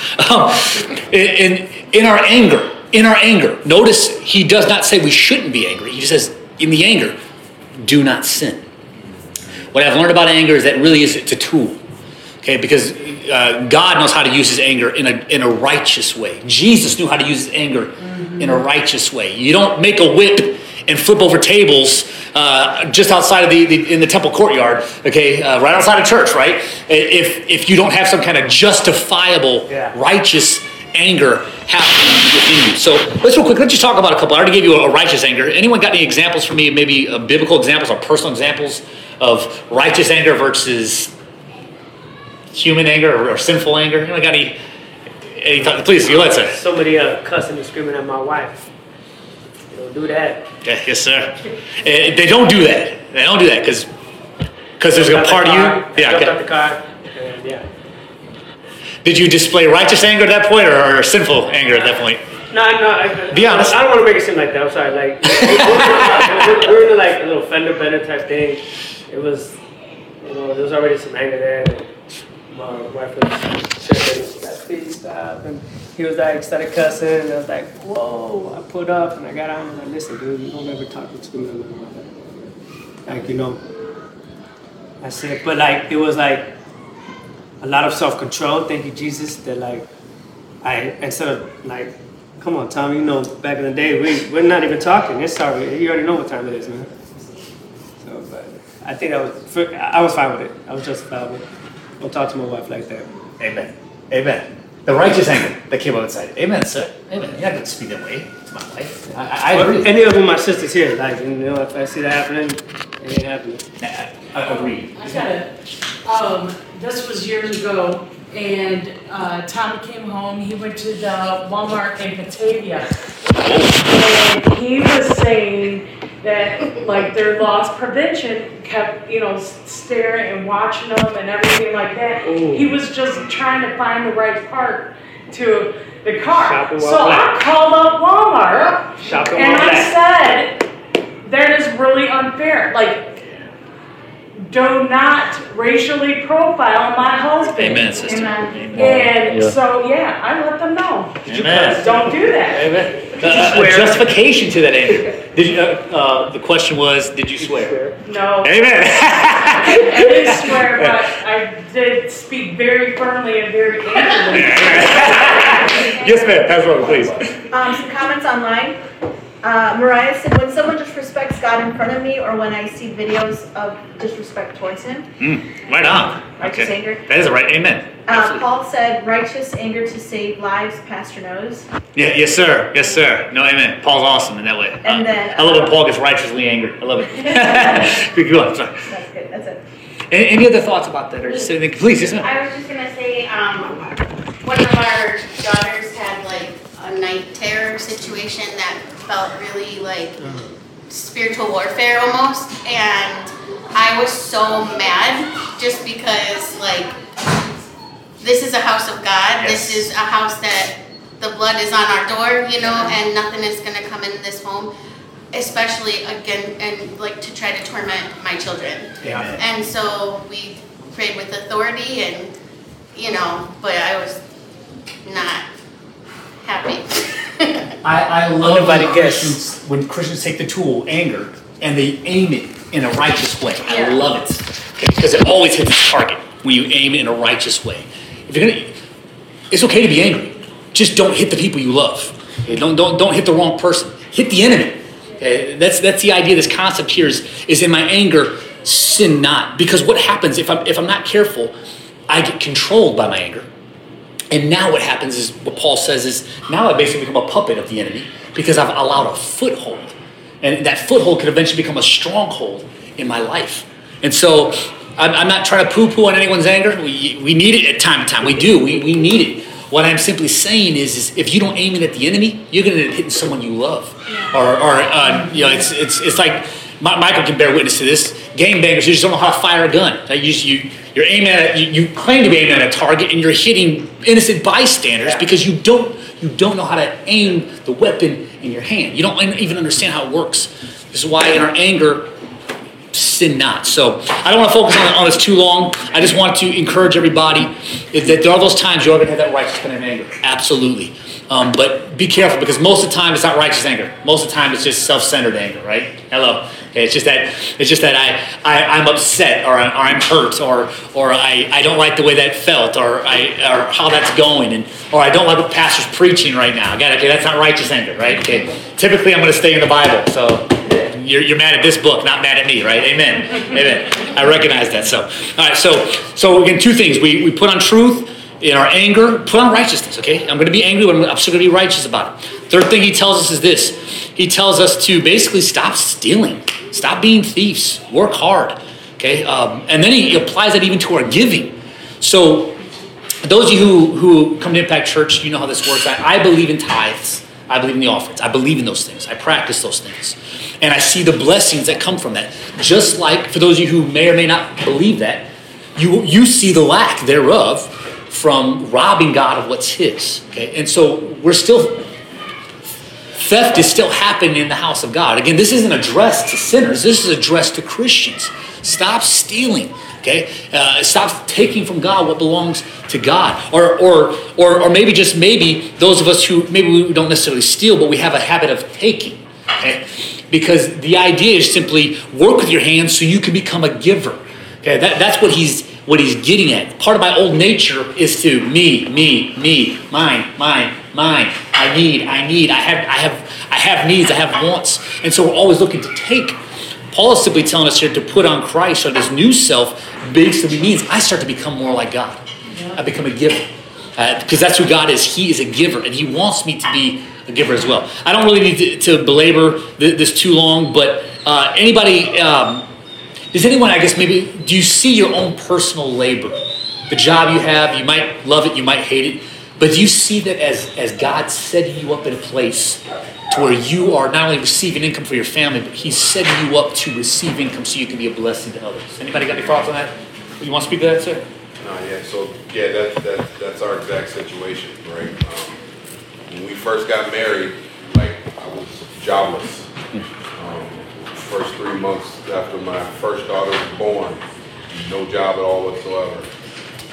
In our anger. Notice he does not say we shouldn't be angry. He says in the anger, do not sin. What I've learned about anger is that really is it's a tool. Okay, because God knows how to use his anger in a righteous way. Jesus knew how to use his anger in a righteous way. You don't make a whip and flip over tables just outside of the temple courtyard, okay, right outside of church, right? If you don't have some kind of justifiable, righteous anger happening within you. So let's just talk about a couple. I already gave you a righteous anger. Anyone got any examples for me, maybe biblical examples or personal examples of righteous anger versus human anger or sinful anger? Anyone got any thoughts? Please, you let's say. Somebody cussing and screaming at my wife. Do that. Yes, sir. They don't do that. They don't do that because there's a part of you. Yeah. Okay. The car, and yeah. Did you display righteous anger at that point or sinful anger at that point? No. Be honest. I don't want to make it seem like that. I'm sorry. Like we're in like a little fender bender type thing. It was, there was already some anger there. My wife was like, please stop. And he was like, started cussing, and I was like, whoa. I pulled up, and I got out, and I was like, listen, dude, you don't ever talk to me like, I said, but like, it was like a lot of self-control, thank you, Jesus, that like, instead of like, come on, Tommy, back in the day, we're not even talking, it's sorry, you already know what time it is, man. So, but I think I was fine with it. I was justified with it. Don't talk to my wife like that. Amen. The righteous anger that came outside. Amen, sir. Amen. You're not going to speak that way to my wife. I agree. Any of them, my sisters here, like, if I see that happening, it ain't happening. I agree. I got it. This was years ago, and Tom came home. He went to the Walmart in Batavia, and he was saying that like their loss prevention kept staring and watching them and everything like that. Ooh. He was just trying to find the right part to the car. So I called up Walmart and I said, that is really unfair. Like, do not racially profile my husband. Amen, sister. So I let them know. Amen. Don't do that. Amen. Justification to that anger. Did you? The question was, did you swear? No. Amen. I didn't swear, but I did speak very firmly and very angrily. Yes, ma'am. Pass over, please. Some comments online. Mariah said, when someone disrespects God in front of me, or when I see videos of disrespect towards him. Right on. Righteous anger. That is right. Amen. Paul said, righteous anger to save lives, Pastor knows. Yeah, yes, sir. Yes, sir. No, amen. Paul's awesome in that way. And then, I love when Paul gets righteously angry. I love it. Go on. Sorry. That's good. That's it. Any other thoughts about that? Or just anything? Please. Yes, I was just going to say, one of our daughters had like a night terror situation that felt really like spiritual warfare almost, and I was so mad just because like this is a house of God. Yes. This is a house that the blood is on our door, and nothing is going to come in this home. especially again, and like to try to torment my children. Yeah. And so we prayed with authority, and you know, but I was not happy. I love when Christians take the tool anger and they aim it in a righteous way. Yeah. I love it because it always hits its target when you aim it in a righteous way. If you're gonna, it's okay to be angry. Just don't hit the people you love. Okay? Don't hit the wrong person. Hit the enemy. Okay? That's the idea. This concept here is in my anger, sin not. Because what happens if I'm not careful, I get controlled by my anger. And now what happens is what Paul says is now I basically become a puppet of the enemy because I've allowed a foothold. And that foothold could eventually become a stronghold in my life. And so I'm not trying to poo-poo on anyone's anger. We need it at time to time. We do. We need it. What I'm simply saying is if you don't aim it at the enemy, you're going to end up hitting someone you love. Or you know, it's like Michael can bear witness to this. Gangbangers, you just don't know how to fire a gun. You're aiming at you claim to be aiming at a target, and you're hitting innocent bystanders because you don't know how to aim the weapon in your hand. You don't even understand how it works. This is why in our anger, sin not. So I don't want to focus on this too long. I just want to encourage everybody that there are those times you are going to have that righteous kind of anger. Absolutely. But be careful because most of the time it's not righteous anger. Most of the time it's just self-centered anger, right? Hello. Okay, it's just that I'm upset or I'm hurt or I don't like the way that felt or how that's going or I don't like what the pastor's preaching right now. Got it? Okay, that's not righteous anger, right? Okay. Typically I'm going to stay in the Bible, so you're mad at this book, not mad at me, right? Amen. I recognize that. So, all right. So again, two things. We put on truth in our anger. Put on righteousness. Okay, I'm going to be angry, but I'm still going to be righteous about it. Third thing he tells us is this. He tells us to basically stop stealing, stop being thieves, work hard. Okay, and then he applies that even to our giving. So, those of you who come to Impact Church, you know how this works. I believe in tithes. I believe in the offerings. I believe in those things. I practice those things. And I see the blessings that come from that. Just like for those of you who may or may not believe that, you see the lack thereof from robbing God of what's his. Okay? And so theft is still happening in the house of God. Again, this isn't addressed to sinners. This is addressed to Christians. Stop stealing. Okay, stop taking from God what belongs to God, or maybe just maybe those of us who maybe we don't necessarily steal, but we have a habit of taking. Okay, because the idea is simply work with your hands so you can become a giver. Okay, that's what he's getting at. Part of my old nature is to me, mine. I need. I have needs. I have wants, and so we're always looking to take. Paul is simply telling us here to put on Christ or this new self basically means I start to become more like God. I become a giver because that's who God is. He is a giver and he wants me to be a giver as well. I don't really need to belabor this too long, but do you see your own personal labor? The job you have, you might love it, you might hate it, but do you see that as God setting you up in a place to where you are not only receiving income for your family, but he's setting you up to receive income so you can be a blessing to others? Anybody got any thoughts on that? You want to speak to that, sir? Yeah. So, that's our exact situation, right? When we first got married, I was jobless. First 3 months after my first daughter was born, no job at all whatsoever.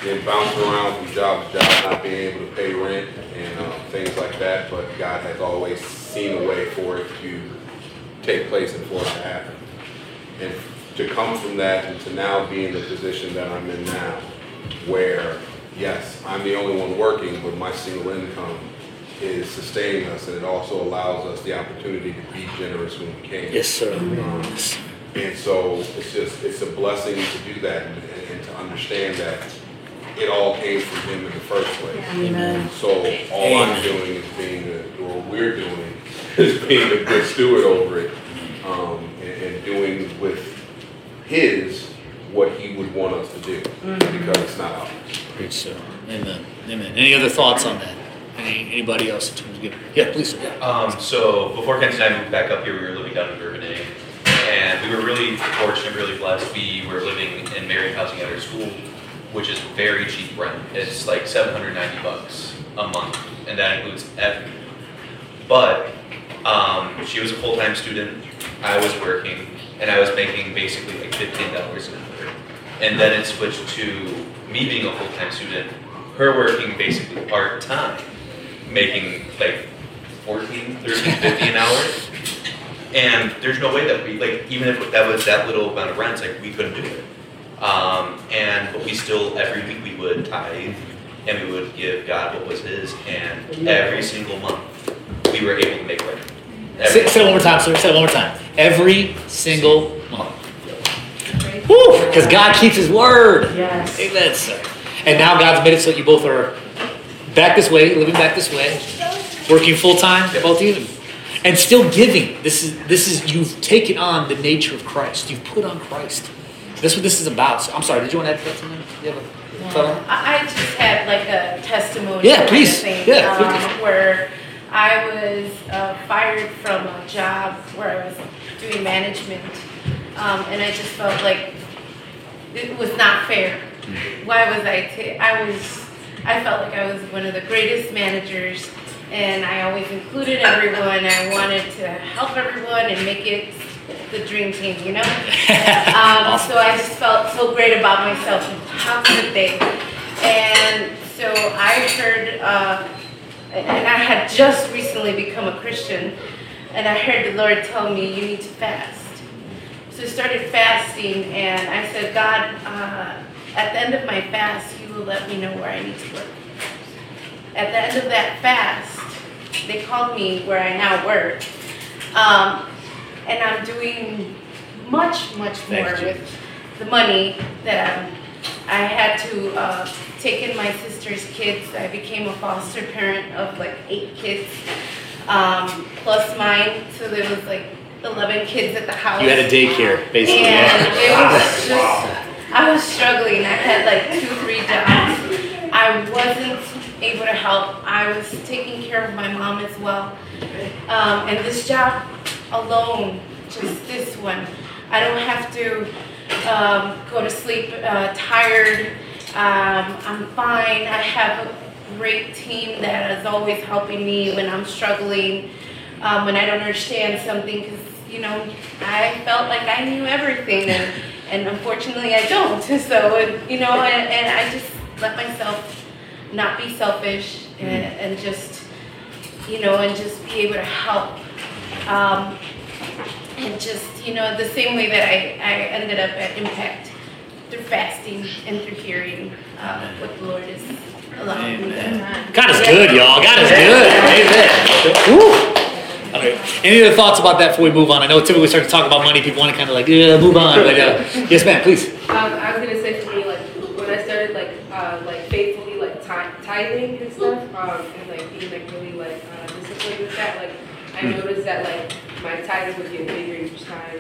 Then bounced around from job to job, not being able to pay rent and things like that. But God has always seen a way for it to take place and for it to happen. And to come from that and to now be in the position that I'm in now, where, yes, I'm the only one working, but my single income is sustaining us, and it also allows us the opportunity to be generous when we can. Yes, sir. And so it's a blessing to do that and to understand that it all came from him in the first place. Amen. So all I'm doing is being a good steward over it, and doing with his what he would want us to do, because it's not ours. Great, sir. Amen. Any other thoughts on that? Anybody else in terms of giving? Yeah, please. Sir. So before Kenzie and I moved back up here, we were living down in Burbank, and we were really fortunate, really blessed. We were living in married housing at our school, which is very cheap rent. It's like $790 a month, and that includes everything. But She was a full-time student, I was working, and I was making basically like $15 an hour. And then it switched to me being a full-time student, her working basically part-time, making like 14, 13, 50 an hour. And there's no way that we, like, even if that was that little amount of rent, like, we couldn't do it. But we still, every week we would tithe, and we would give God what was His, and every single month we were able to make money. Say it one more time. Every single month. Woo! Because God keeps His word. Yes. Amen, sir. And now God's made it so that you both are back this way, living back this way, working full-time, both of you. And still giving. This is you've taken on the nature of Christ. You've put on Christ. That's what this is about. So, I'm sorry. Did you want to add something? I just had like a testimony. Yeah, please. Kind of thing, where I was fired from a job where I was doing management, and I just felt like it was not fair. Why was I felt like I was one of the greatest managers. And I always included everyone. I wanted to help everyone and make it the dream team, you know? So I just felt so great about myself and how could they? And so I heard, and I had just recently become a Christian, and I heard the Lord tell me, you need to fast. So I started fasting, and I said, God, at the end of my fast, you will let me know where I need to work. At the end of that fast, they called me where I now work. And I'm doing much, much more with the money that I had to take in my sister's kids. I became a foster parent of like 8 kids, plus mine. So there was like 11 kids at the house. You had a daycare, basically. And it was just, I was struggling. I had like 2-3 jobs. I wasn't able to help. I was taking care of my mom as well. And this job alone, just this one, I don't have to go to sleep tired. I'm fine. I have a great team that is always helping me when I'm struggling, when I don't understand something, because, you know, I felt like I knew everything, and unfortunately I don't. So, you know, and I just let myself not be selfish and just, you know, and just be able to help. And just, you know, the same way that I ended up at Impact, through fasting and through hearing what the Lord is allowing me to. God is good, y'all. God is good. Amen. Woo. Okay. Any other thoughts about that before we move on? I know typically we start to talk about money, people want to kind of like, yeah, move on. But, yes, ma'am, please. I was going to say for me, like, when I started, like faithfully, tithing and stuff, and like being like really like disciplined with that. Like I noticed that like my tithing would get bigger each time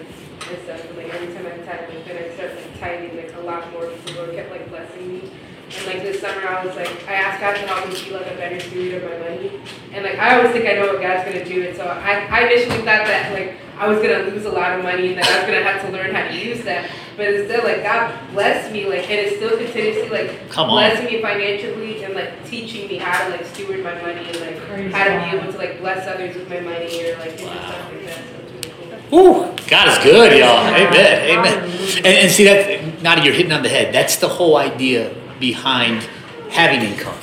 and stuff. And, like every time I tithed, like, then I started like tithing like a lot more because the Lord kept like blessing me. And like this summer, I was like, I asked God to help me be like a better steward of my money. And like I always think I know what God's gonna do, and so I initially thought that like I was gonna lose a lot of money and that I was gonna have to learn how to use that. But it's still like God blessed me, like, and it's still continuously like blessing me financially and like teaching me how to like steward my money and like how to be able to like bless others with my money or like stuff like that. Ooh, God is good, y'all. Amen. Amen. And see that, Nadia, you're hitting on the head. That's the whole idea behind having income,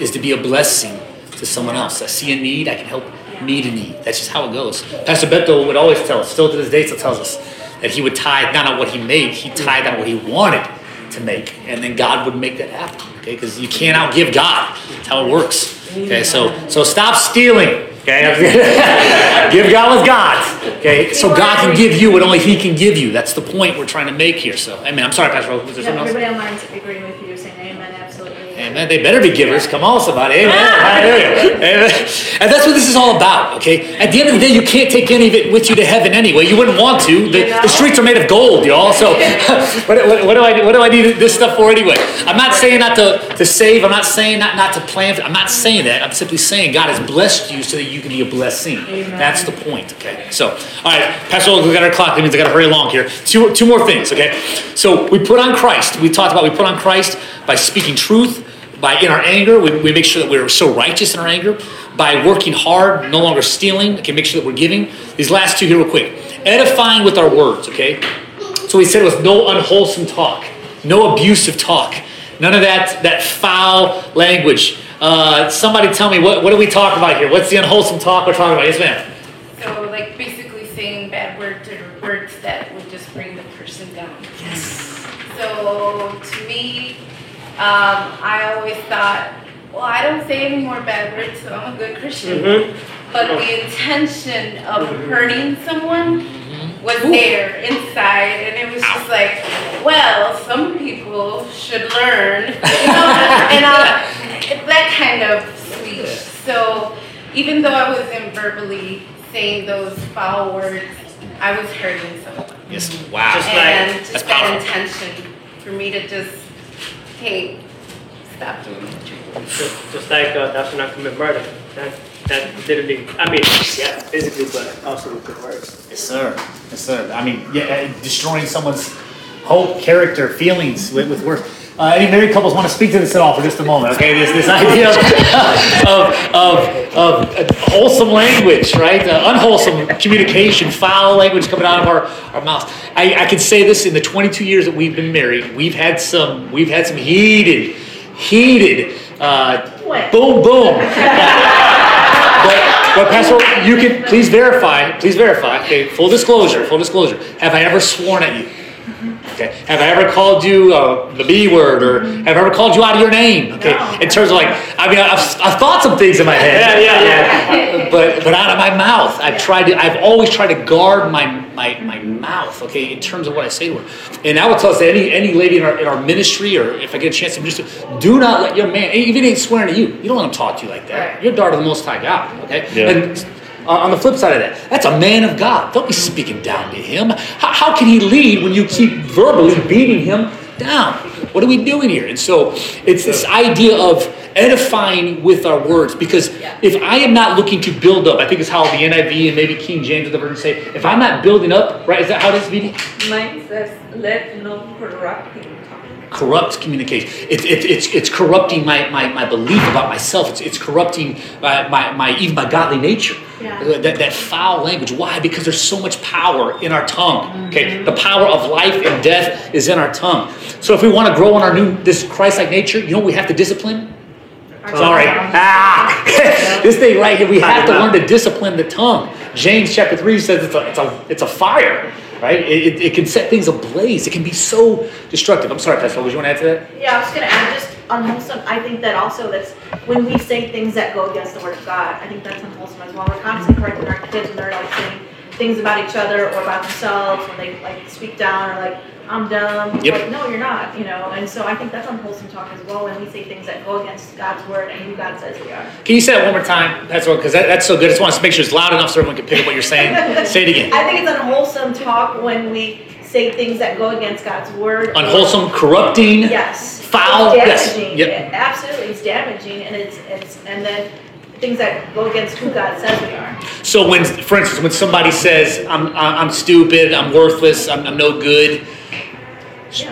is to be a blessing to someone else. I see a need, I can help meet a need. That's just how it goes. Pastor Beto would always tell us, still to this day still tells us, that he would tithe not on what he made, he tithed on what he wanted to make. And then God would make that happen, okay? Because you can't outgive God. That's how it works, okay? So stop stealing, okay? Give God what's God's, okay? So God can give you what only He can give you. That's the point we're trying to make here. So, amen. I'm sorry, Pastor Rose, was there something else? Everybody online is agreeing with you, saying amen, absolutely. Amen. They better be givers. Come on, somebody. Amen. Hallelujah. Amen. And that's what this is all about, okay? At the end of the day, you can't take any of it with you to heaven anyway. You wouldn't want to. The streets are made of gold, y'all. So what do I need this stuff for anyway? I'm not saying not to save. I'm not saying not to plan for. I'm not saying that. I'm simply saying God has blessed you so that you can be a blessing. Amen. That's the point, okay? So, all right, Pastor Oak, we got our clock. That means I got to hurry along here. Two more things, okay? So we put on Christ. We talked about we put on Christ by speaking truth. By in our anger, we make sure that we're so righteous in our anger. by working hard, no longer stealing. Okay, make sure that we're giving. These last two here real quick. Edifying with our words, okay? So he said with no unwholesome talk, no abusive talk, none of that foul language. Somebody tell me, what do we talk about here? What's the unwholesome talk we're talking about? Yes, ma'am. So, like, basically saying bad words or words that would just bring the person down. Yes. So, to me, I always thought, well, I don't say any more bad words, so I'm a good Christian. Mm-hmm. But the intention of hurting someone was there inside, and it was just like, well, some people should learn, you know, and that kind of speech. So even though I wasn't verbally saying those foul words, I was hurting someone. Yes, wow. And just that intention for me to just, hey, stop doing what you're doing. Just like thou shalt not commit murder. That literally, I mean, yeah, physically, but also with good words. Yes, sir. Yes, sir. I mean, yeah, destroying someone's hope, character, feelings with words. Any married couples want to speak to this at all for just a moment? Okay, this idea of wholesome language, right? Unwholesome communication, foul language coming out of our mouths. I can say this: in the 22 years that we've been married, we've had some heated boom. But Pastor, you can please verify. Okay, full disclosure. Have I ever sworn at you? Okay. Have I ever called you the B word, or have I ever called you out of your name? Okay. No. In terms of like, I mean, I've thought some things in my head. Yeah. But out of my mouth, I've always tried to guard my mouth. Okay, in terms of what I say to her. And I would tell us that any lady in our ministry, or if I get a chance to minister, do not let your man, even if he ain't swearing to you, you don't let him talk to you like that. You're a daughter of the Most High God. Okay. Yeah. And, on the flip side of that, that's a man of God. Don't be speaking down to him. How can he lead when you keep verbally beating him down? What are we doing here? And so it's this idea of edifying with our words, because if I am not looking to build up, I think is how the NIV and maybe King James or the version say, if I'm not building up, right? Is that how it is, Viti? Mine says, let no corrupting corrupt communication. It's corrupting my belief about myself. It's corrupting my godly nature. Yeah. That foul language. Why? Because there's so much power in our tongue. Okay, the power of life and death is in our tongue. So if we want to grow in our this Christ-like nature, you know, we have to discipline. Sorry. This thing right here. We have to learn to discipline the tongue. James chapter 3 says it's a fire. Right? It can set things ablaze. It can be so destructive. I'm sorry, Pastor, would you want to add to that? Yeah, I was just going to add just unwholesome. I think that also that's when we say things that go against the Word of God, I think that's unwholesome as well. We're constantly correcting our kids and they're like saying things about each other or about themselves when they like speak down or like, I'm dumb. Yep. Like, no, you're not, you know. And so I think that's unwholesome talk as well when we say things that go against God's Word and who God says we are. Can you say that one more time, Pastor? Because that's so good. I just want to make sure it's loud enough so everyone can pick up what you're saying. Say it again. I think it's unwholesome talk when we say things that go against God's Word. Unwholesome, corrupting. Yes. Foul. Yes. Yep. Absolutely. It's damaging. And it's and then things that go against who God says we are. So when, for instance, when somebody says, I'm stupid, I'm worthless, I'm no good,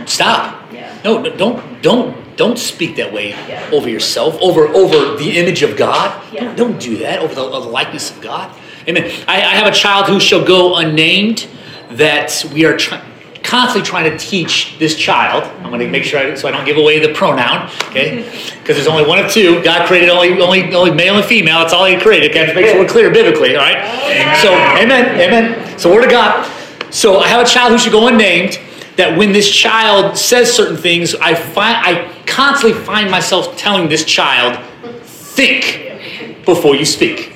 stop. Yeah. No, don't speak that way over yourself, over the image of God. Yeah. Don't do that over the likeness of God. Amen. I have a child who shall go unnamed, that we are constantly trying to teach this child. I'm going to make sure so I don't give away the pronoun, okay? Because there's only one of two. God created only male and female. That's all He created. Okay, make sure we're clear biblically. All right. Yeah. So amen. So word of God. So I have a child who should go unnamed, that when this child says certain things, I constantly find myself telling this child, think before you speak.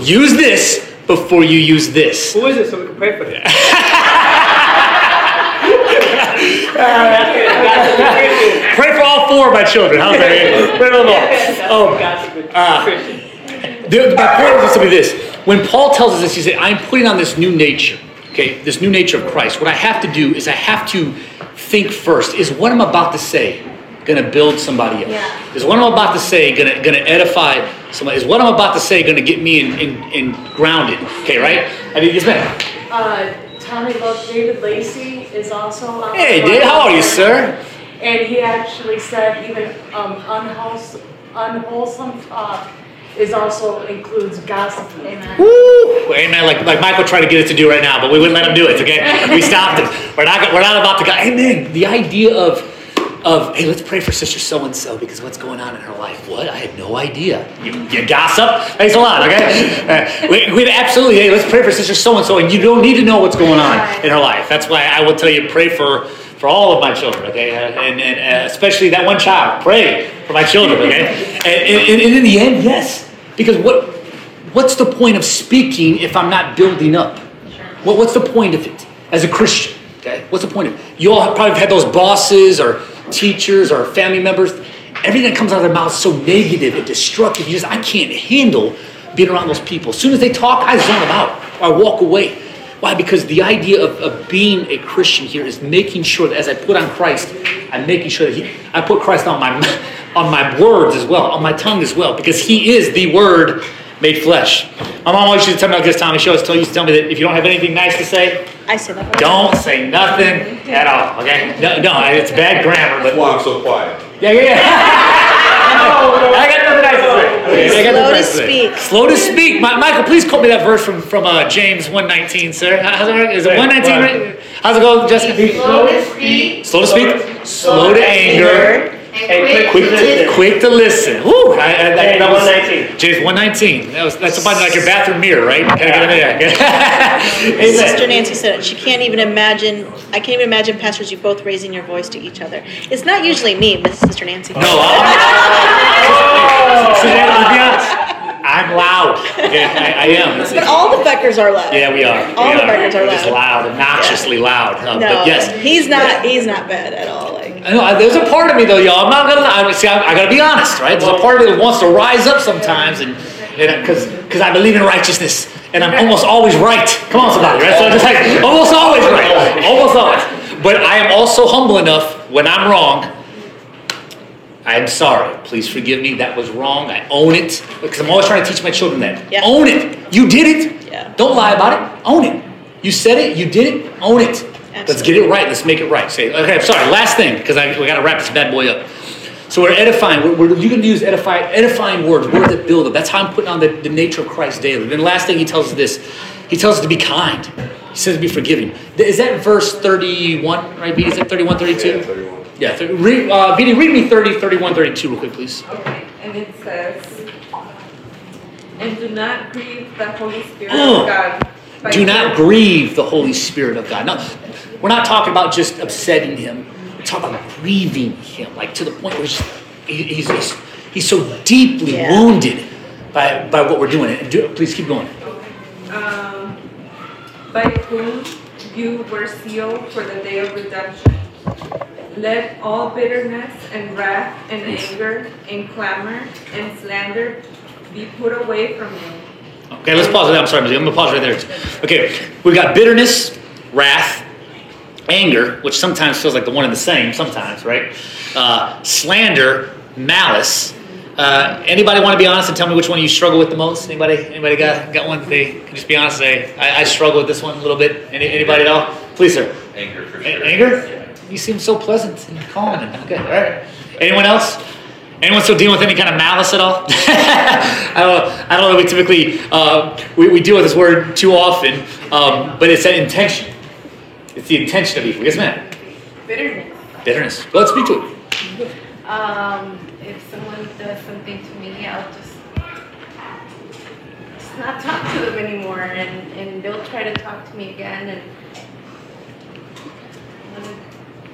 Use this before you use this. Who is it so we can pray for that? Pray for all four of my children. How's that? Pray for them all. My point is to be this. When Paul tells us this, he said, I'm putting on this new nature. Okay, this new nature of Christ. What I have to do is I have to think first. Is what I'm about to say going to build somebody up? Yeah. Is what I'm about to say going to edify somebody? Is what I'm about to say going to get me in grounded? Okay, right? I mean, yes, ma'am. Tommy loved David Lacey is also on. Hey, Dave, how are you, sir? And he actually said even unwholesome talk is also includes gossip. Amen. Woo! Amen. Like Michael tried to get us to do right now, but we wouldn't let him do it. Okay, we stopped him. We're not about to. Amen. The idea of hey, let's pray for sister so and so because what's going on in her life? What? I had no idea. You gossip? Thanks a lot. Okay, we'd absolutely hey, let's pray for sister so and so, and you don't need to know what's going on in her life. That's why I will tell you pray for all of my children, okay, and especially that one child. Pray for my children, okay. And in the end, yes, because what's the point of speaking if I'm not building up? What's the point of it as a Christian? Okay, what's the point of it? You all have probably had those bosses or teachers or family members. Everything that comes out of their mouth is so negative and destructive. I can't handle being around those people. As soon as they talk, I zone them out or I walk away. Why? Because the idea of being a Christian here is making sure that as I put on Christ, I'm making sure that I put Christ on my words as well, on my tongue as well, because He is the Word made flesh. My mom always used to tell me like this, Tommy. She always used to tell me that if you don't have anything nice to say, I say that. Don't say nothing at all. Okay? No, it's bad grammar. But why I'm so quiet? Yeah. No. I got nothing nice to say. Slow to speak. Michael, please quote me that verse from James 1:19, sir. How's it work? Is it 1:19? Right? How's it go, Jessica? Slow to speak. Slow to anger. And quick to listen. Woo! James 1:19. That's about like your bathroom mirror, right? Can I get Sister Nancy said it. I can't even imagine pastors you both raising your voice to each other. It's not usually me, but Sister Nancy. No. I'm loud. Yeah, I am. But all the Beckers are loud. Yeah, we are. The Beckers are loud. Just loud, obnoxiously loud. But yes, he's not bad at all. I know, there's a part of me though, y'all. I'm not gonna lie. See, I gotta be honest, right? There's a part of me that wants to rise up sometimes, and because I believe in righteousness, and I'm almost always right. Come on, somebody, right? So I'm just like almost always right, almost always. But I am also humble enough when I'm wrong. I'm sorry. Please forgive me. That was wrong. I own it. Because I'm always trying to teach my children that. Yeah. Own it. You did it. Yeah. Don't lie about it. Own it. You said it. You did it. Own it. Absolutely. Let's get it right. Let's make it right. Say, okay, I'm sorry. Last thing, because we got to wrap this bad boy up. So we're edifying. You're going to use edifying words. Words that build up. That's how I'm putting on the nature of Christ daily. Then last thing he tells us this. He tells us to be kind. He says to be forgiving. Is that verse 31, right, Viti? Is that 31, 32? Yeah, 31. Yeah, Viti, read me 30, 31, 32 real quick, please. Okay, and it says, and do not grieve the Holy Spirit of God. Do not grieve the Holy Spirit of God. Now, we're not talking about just upsetting Him. We're talking about grieving Him, like to the point where he's so deeply wounded by what we're doing. And please keep going. By whom you were sealed for the day of redemption. Let all bitterness and wrath and anger and clamor and slander be put away from you. Okay, let's pause it. I'm sorry, I'm going to pause right there. Okay, we've got bitterness, wrath, anger, which sometimes feels like the one and the same sometimes, right? Slander, malice. Anybody want to be honest and tell me which one you struggle with the most? Anybody got one? They can just be honest and say, I struggle with this one a little bit. Anybody at all? Please, sir. Anger, for sure. Anger? Yeah. You seem so pleasant and calm. Okay, all right. Anyone else? Anyone still dealing with any kind of malice at all? I don't know. We typically we deal with this word too often, but it's that intention. It's the intention of evil. Yes, ma'am. Bitterness. Well, let's speak to it. If someone does something to me, I'll just not talk to them anymore, and they'll try to talk to me again, and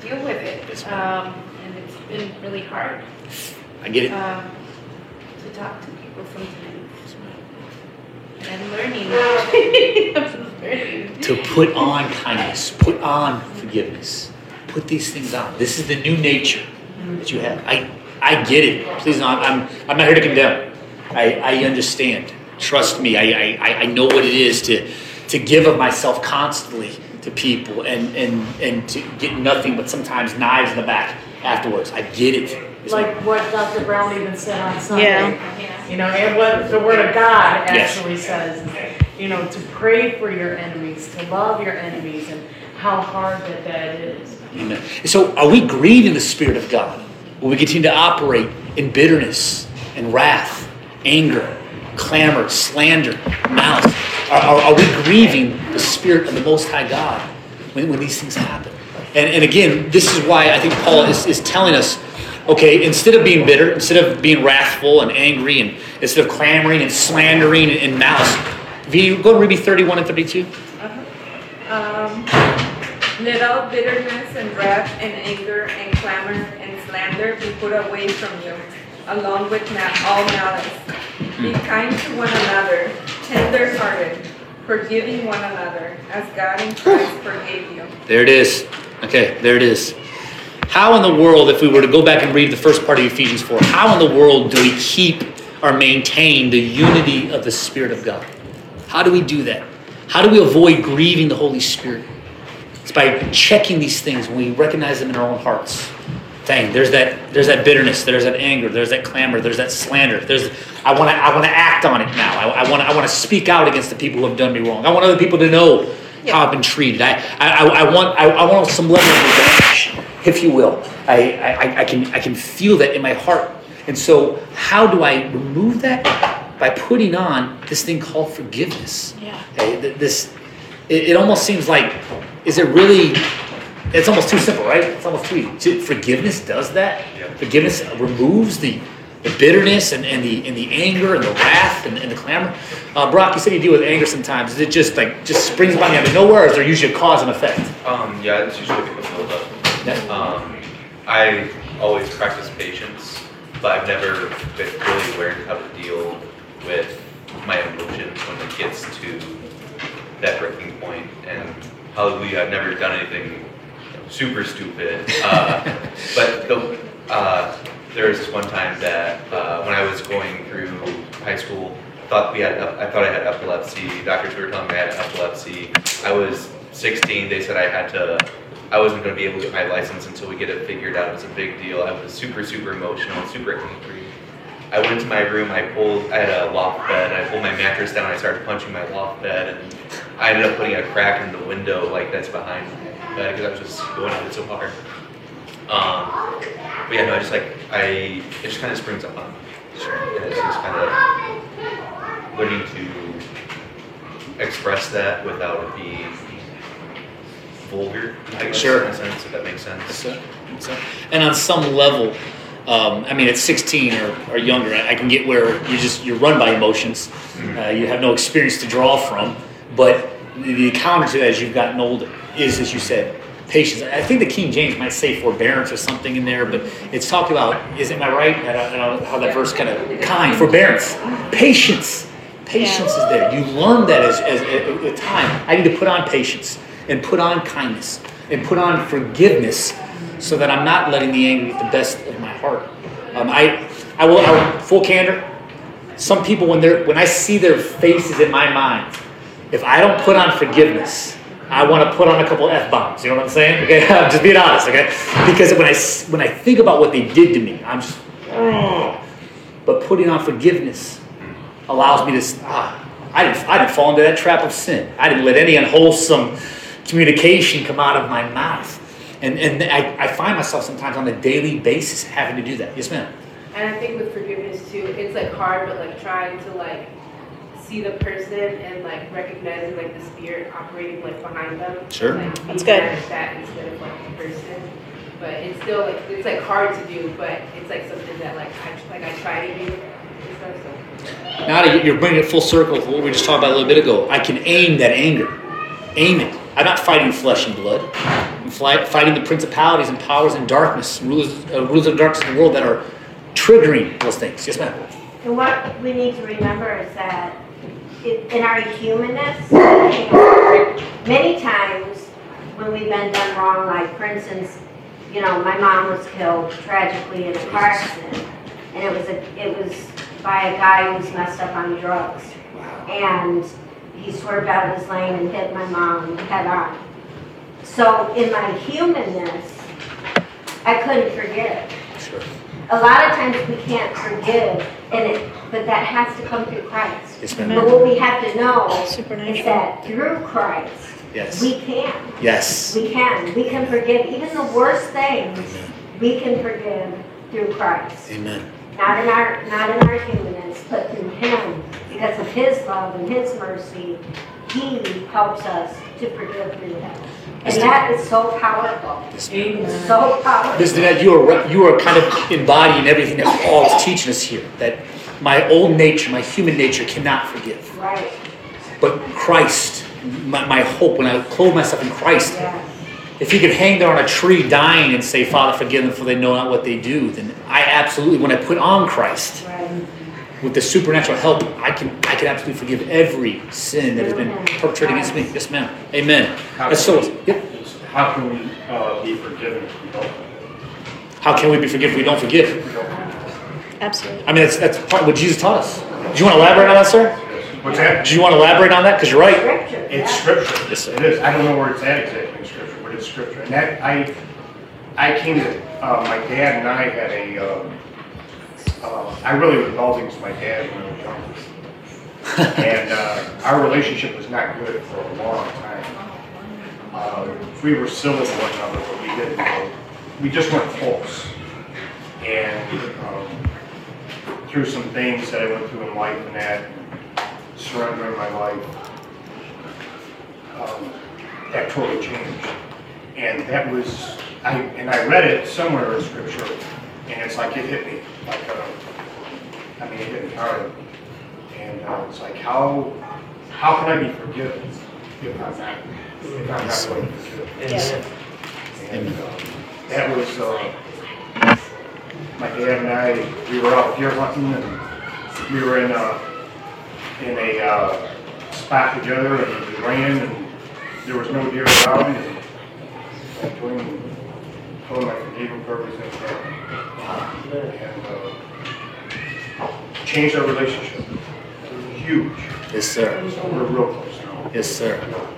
deal with it, and it's been really hard. I get it. To talk to people sometimes, and learning. To put on kindness, put on forgiveness, put these things on. This is the new nature that you have. I get it. Please, I'm not here to condemn. I understand. Trust me. I know what it is to give of myself constantly to people and to get nothing but sometimes knives in the back afterwards. I get it. It's like what Dr. Brown even said on Sunday. Yeah. You know, and what the Word of God actually says, you know, to pray for your enemies, to love your enemies, and how hard that is. Amen. So are we grieving the Spirit of God when we continue to operate in bitterness and wrath, anger, clamor, slander, malice? Are we grieving the Spirit of the Most High God when these things happen? And again, this is why I think Paul is telling us, okay, instead of being bitter, instead of being wrathful and angry, and instead of clamoring and slandering and malice, Viti, go to Ruby 31 and 32. Let all bitterness and wrath and anger and clamor and slander be put away from you, along with all malice. Be kind to one another, tender-hearted, forgiving one another, as God in Christ forgave you. There it is. Okay, there it is. How in the world, if we were to go back and read the first part of Ephesians 4, how in the world do we keep or maintain the unity of the Spirit of God? How do we do that? How do we avoid grieving the Holy Spirit? It's by checking these things when we recognize them in our own hearts. Dang, there's that bitterness, there's that anger, there's that clamor, there's that slander. I want to act on it now. I want to speak out against the people who have done me wrong. I want other people to know how I've been treated. I want some level of revenge, if you will. I can feel that in my heart. And so how do I remove that? By putting on this thing called forgiveness. Yeah. It almost seems like, is it really, it's almost too simple, right? It's almost too easy. Forgiveness does that. Yeah. Forgiveness removes the bitterness and the anger and the wrath and the clamor. Brock, you said you deal with anger sometimes. Is it just springs by me out of nowhere, or is there usually a cause and effect? Yeah, it's usually a build up. I always practice patience, but I've never been really aware of how to deal with my emotions when it gets to that breaking point. And hallelujah, I've never done anything super stupid. But there was one time that when I was going through high school, I thought I had epilepsy. Doctors were telling me I had epilepsy. I was 16. They said I wasn't going to be able to get my license until we get it figured out. It was a big deal. I was super, super emotional, super angry. I went to my room, I had a loft bed, and I pulled my mattress down, and I started punching my loft bed, and I ended up putting a crack in the window like that's behind me, because I was just going at it so hard. But yeah, no, I just it just kind of springs up on me. And it's just kind of learning to express that without it being vulgar, I guess, sure, in a sense, if that makes sense. So. And on some level, at 16 or younger, I can get where you're run by emotions. You have no experience to draw from. But the counter to that, as you've gotten older, is, as you said, patience. I think the King James might say forbearance or something in there, but it's talking about, am I right? I don't know how that verse kind of, kind, forbearance, patience. Patience is there. You learn that as with time. I need to put on patience and put on kindness and put on forgiveness, so that I'm not letting the anger get the best of my heart. I will full candor. Some people, when I see their faces in my mind, if I don't put on forgiveness, I want to put on a couple F-bombs. You know what I'm saying? Okay, I'm just being honest. Okay, because when I think about what they did to me, I'm just. Oh. But putting on forgiveness allows me to. I didn't fall into that trap of sin. I didn't let any unwholesome communication come out of my mouth. And I find myself sometimes on a daily basis having to do that. Yes, ma'am. And I think with forgiveness too, it's hard, but trying to see the person and recognizing the spirit operating behind them. Sure. That's good. That instead of the person, but it's still it's hard to do, but it's something that I try to do. Nadia, you're bringing it full circle with what we just talked about a little bit ago. I can aim that anger. Aim it. I'm not fighting flesh and blood. I'm fighting the principalities and powers and darkness, rulers of darkness in the world that are triggering those things. Yes, ma'am. And what we need to remember is that in our humanness, many times when we've been done wrong, for instance, my mom was killed tragically in a car accident, and it was by a guy who was messed up on drugs, and he swerved out of his lane and hit my mom head on. So in my humanness, I couldn't forgive. Sure. A lot of times we can't forgive, but that has to come through Christ. Yes, ma'am. But what we have to know is that through Christ, we can. Yes. We can. We can forgive. Even the worst things, we can forgive through Christ. Amen. Not in our humanness, but through Him. because of his love and his mercy, he helps us to forgive through him. And that is so powerful. It's so powerful. Mr. Nett, you are kind of embodying everything that Paul is teaching us here. That my old nature, my human nature, cannot forgive. Right. But Christ, my hope, when I clothe myself in Christ, yes. If he could hang there on a tree dying and say, Father, forgive them for they know not what they do, then I absolutely, when I put on Christ, right. With the supernatural help, I can absolutely forgive every sin that has been perpetrated against me. Yes, ma'am. Amen. How can we be forgiven if we don't forgive? How can we be forgiven if we don't forgive? Absolutely. I mean, that's part of what Jesus taught us. Do you want to elaborate on that, sir? What's that? Do you want to elaborate on that? Because you're right. It's Scripture. Yes, sir. It is. I don't know where it's at exactly in Scripture, but it's Scripture. And that I came to my dad and I had a. I really was involved into my dad when I was young. And our relationship was not good for a long time. We were civil to one another, but we didn't know. We just weren't close. And through some things that I went through in life and that, surrendering my life, that totally changed. And that was, I read it somewhere in Scripture, and it's like it hit me. Like, it hit me hard. And it's like, how can I be forgiven if I'm not? Yes. And that was my dad and I. We were out deer hunting, and we were in a spot together, and we ran, and there was no deer around. And I told him I forgave him for everything, and changed our relationship. It was huge. Yes, sir. So we're real close now. Yes, sir.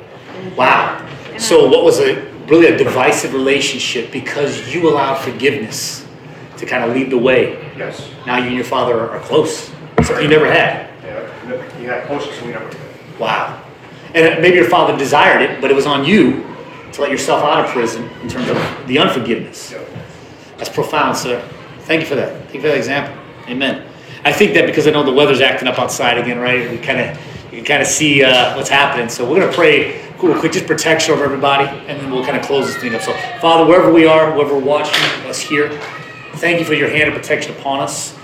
Wow. So what was really a divisive relationship, because you allowed forgiveness to kind of lead the way. Yes. Now you and your father are close. Something you never had. Yeah, you had closeness and we never did. Wow. And maybe your father desired it, but it was on you to let yourself out of prison in terms of the unforgiveness. Yeah. That's profound, sir. Thank you for that. Thank you for that example. Amen. I think that because I know the weather's acting up outside again, right? You can kind of see what's happening. So we're going to pray. Cool, quick, just protection over everybody, and then we'll kind of close this thing up. So, Father, wherever we are, whoever watching us here, thank you for your hand of protection upon us.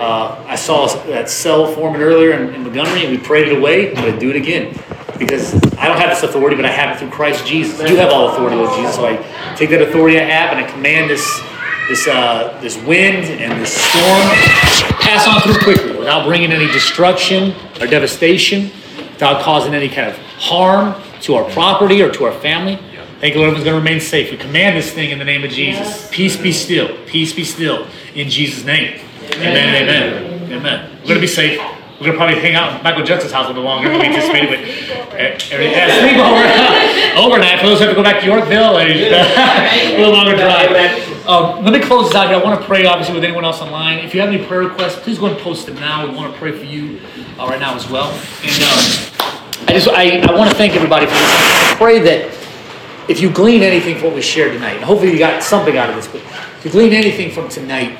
I saw that cell forming earlier in Montgomery, and we prayed it away. I'm going to do it again, because I don't have this authority, but I have it through Christ Jesus. You have all authority, Lord Jesus. So I take that authority I have, and I command this wind and this storm pass on through quickly, without bringing any destruction or devastation, without causing any kind of harm to our property or to our family. Yeah. Thank you, Lord, everyone's going to remain safe. We command this thing in the name of Jesus. Yes. Peace be still. Peace be still. In Jesus' name. Amen. Amen. We're going to be safe. We're going to probably hang out in Michael Jackson's house a little longer than we anticipated. But sleepover. Overnight. For those who have to go back to Yorkville, a little longer drive. Let me close this out here. I want to pray, obviously, with anyone else online. If you have any prayer requests, please go and post them now. We want to pray for you right now as well. And I want to thank everybody for this. I pray that if you glean anything from what we shared tonight, and hopefully you got something out of this, but if you glean anything from tonight,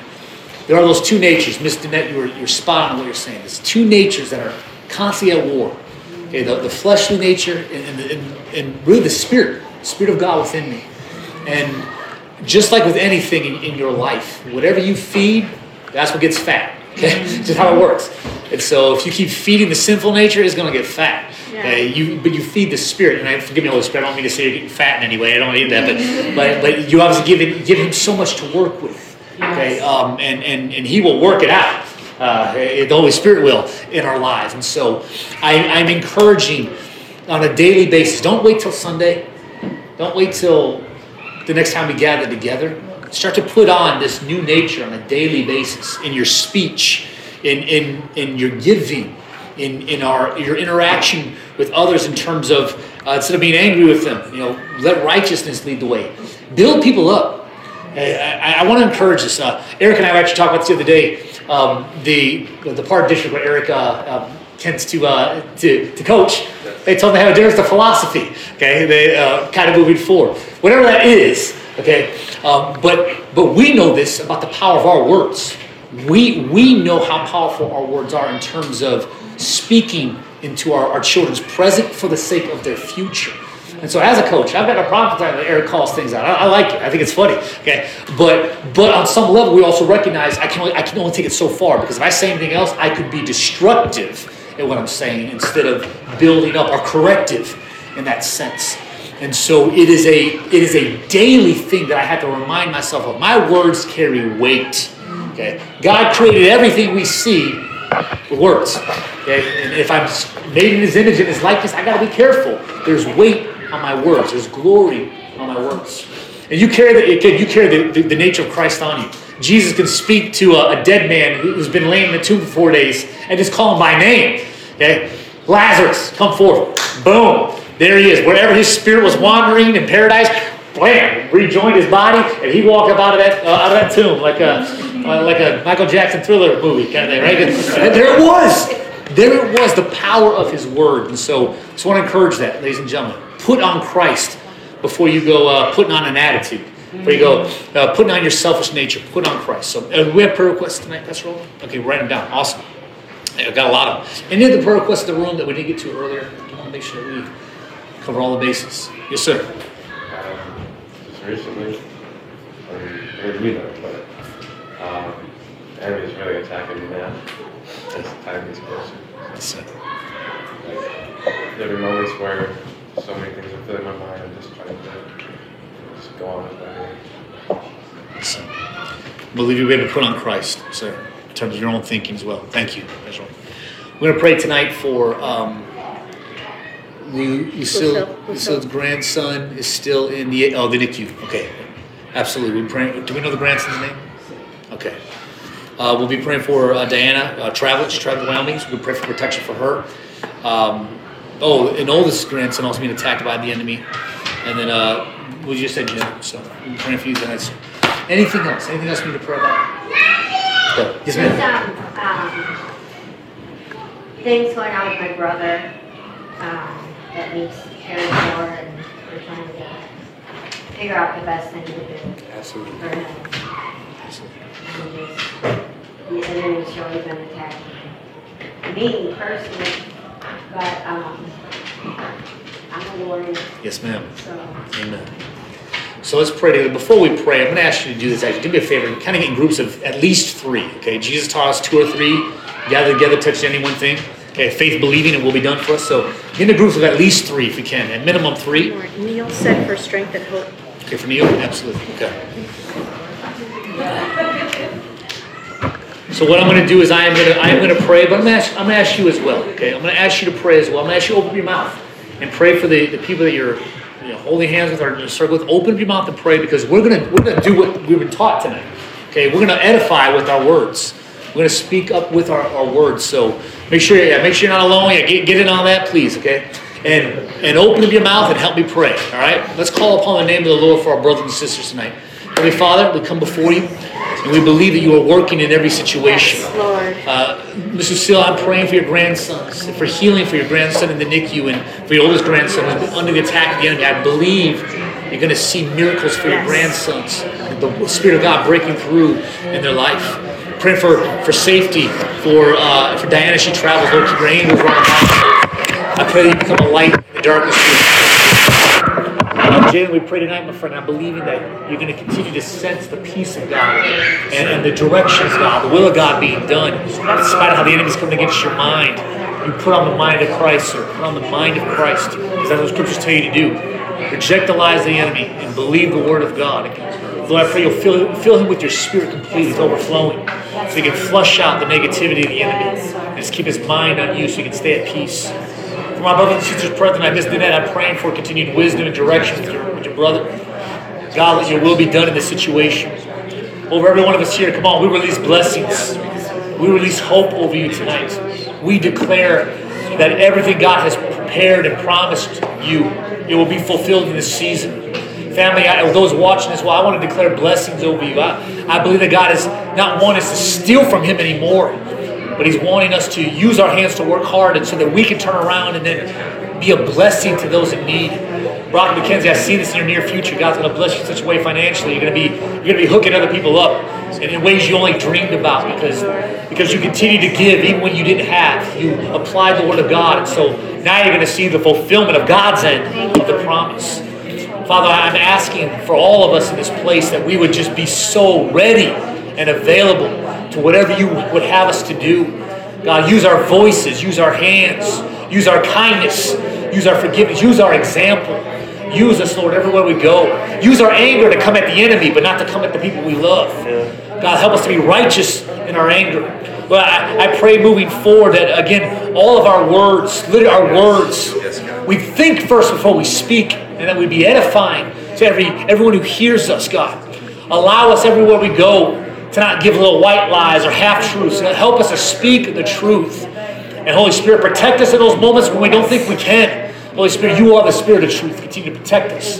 there are those two natures. Mr. Nett, you're spot on what you're saying. There's two natures that are constantly at war. Okay, the fleshly nature and really the Spirit of God within me. And just like with anything in your life, whatever you feed, that's what gets fat. Okay? Just how it works. And so if you keep feeding the sinful nature, it's going to get fat. Okay? But you feed the Spirit. And forgive me, Holy Spirit, I don't mean to say you're getting fat in any way. I don't mean that. But you obviously give him so much to work with. Okay? And he will work it out. The Holy Spirit will in our lives. And so I'm encouraging on a daily basis. Don't wait till Sunday. Don't wait till the next time we gather together. Start to put on this new nature on a daily basis in your speech, in your giving, in your interaction with others in terms of instead of being angry with them, let righteousness lead the way. Build people up. I want to encourage this. Eric and I were actually talking about this the other day. The park district where Eric tends to coach. They told them to have a difference to philosophy. Okay, they kind of moving forward, whatever that is. Okay, but we know this about the power of our words. We know how powerful our words are in terms of speaking into our children's present for the sake of their future. And so as a coach, I've got a problem that Eric calls things out. I like it. I think it's funny. Okay. But on some level, we also recognize I can only take it so far, because if I say anything else, I could be destructive in what I'm saying instead of building up or corrective in that sense. And so it is a daily thing that I have to remind myself of. My words carry weight. Okay. God created everything we see with words. Okay. And if I'm made in his image and his likeness, I got to be careful. There's weight on my words. There's glory on my words. And you carry the nature of Christ on you. Jesus can speak to a dead man who's been laying in the tomb for 4 days and just call him by name. Okay? Lazarus, come forth. Boom. There he is. Wherever his spirit was wandering in paradise, blam, rejoined his body, and he walked up out of that tomb like a Michael Jackson Thriller movie kind of thing, right? And there it was. There it was, the power of his word. And so I just want to encourage that, ladies and gentlemen. Put on Christ before you go putting on an attitude. Before you go putting on your selfish nature. Put on Christ. So we have prayer requests tonight, Pastor Roland? Okay, write them down. Awesome. Yeah, I've got a lot of them. Any of the prayer requests in the room that we didn't get to earlier? I want to make sure that we cover all the bases. Yes, sir. Just recently, the enemy is really attacking me now as time gets closer. That's it. There are moments where so many things are filling my mind. I'm just trying to just go on with my day. I believe you'll be able to put on Christ, sir, in terms of your own thinking as well. Thank you. We're going to pray tonight for Lucille's grandson is still in the NICU. Okay, absolutely. We're praying. Do we know the grandson's name? Okay. We'll be praying for Diana. She traveled to Wyoming. So we'll pray for protection for her. An oldest grandson also being attacked by the enemy. And then we just said Jim. So we're praying for you guys. Anything else? Anything else we need to pray about? Go. Yes, ma'am. Things going on with my brother that needs to care for, and we're trying to figure out the best thing to do. Absolutely. For him. Absolutely. The enemy's really been attacking me personally. But I'm a warrior. Yes, ma'am. So. Amen. So let's pray together. Before we pray, I'm going to ask you to do this. Actually, do me a favor. Kind of get in groups of at least three. Okay, Jesus taught us two or three. Gather together, touch any one thing. Okay, faith, believing, it will be done for us. So get into groups of at least three if you can. At minimum three. Neil said for strength and hope. Okay, for Neil, absolutely. Okay. So what I'm going to do is I am going to pray, but I'm going to ask you as well. Okay, I'm going to ask you to pray as well. I'm going to ask you to open your mouth and pray for the people that you're holding hands with or in a circle with. Open your mouth and pray, because we're going to do what we've been taught tonight. Okay, we're going to edify with our words. We're going to speak up with our words. So make sure you're not alone. Yeah, get in on that, please. Okay, and open up your mouth and help me pray. All right, let's call upon the name of the Lord for our brothers and sisters tonight. Heavenly Father, we come before you. And we believe that you are working in every situation. Yes, Lord. Ms. Lucille, I'm praying for your grandsons, for healing for your grandson in the NICU, and for your oldest grandson under the attack of the enemy. I believe you're going to see miracles for your grandsons, the Spirit of God breaking through in their life. Praying for safety for Diana. She travels, Lord, your angels around her. I pray that you become a light in the darkness. Jalen, we pray tonight, my friend, I'm believing that you're going to continue to sense the peace of God and the direction of God, the will of God being done, despite how the enemy's coming against your mind. You put on the mind of Christ, sir. Put on the mind of Christ, because that's what Scriptures tell you to do. Reject the lies of the enemy and believe the Word of God. Lord, I pray you'll fill him with your Spirit completely. It's overflowing, so he can flush out the negativity of the enemy and just keep his mind on you so he can stay at peace. For my brothers and sisters, prayer tonight, Miss Nett, I'm praying for continued wisdom and direction with your brother. God, let your will be done in this situation. Over every one of us here, come on, we release blessings. We release hope over you tonight. We declare that everything God has prepared and promised you, it will be fulfilled in this season. Family, those watching as well, I want to declare blessings over you. I believe that God is not wanting us to steal from him anymore, but he's wanting us to use our hands to work hard, and so that we can turn around and then be a blessing to those in need. Brock, Mackenzie, I see this in your near future. God's going to bless you in such a way financially. You're going to be hooking other people up in ways you only dreamed about because you continue to give even when you didn't have. You applied the Word of God. And so now you're going to see the fulfillment of God's end of the promise. Father, I'm asking for all of us in this place that we would just be so ready and available to whatever you would have us to do. God, use our voices, use our hands, use our kindness, use our forgiveness, use our example. Use us, Lord, everywhere we go. Use our anger to come at the enemy, but not to come at the people we love. God, help us to be righteous in our anger. Well, I pray moving forward that, again, all of our words, we think first before we speak, and that we be edifying to everyone who hears us, God. Allow us everywhere we go to not give little white lies or half-truths. Help us to speak the truth. And Holy Spirit, protect us in those moments when we don't think we can. Holy Spirit, you are the Spirit of truth. Continue to protect us.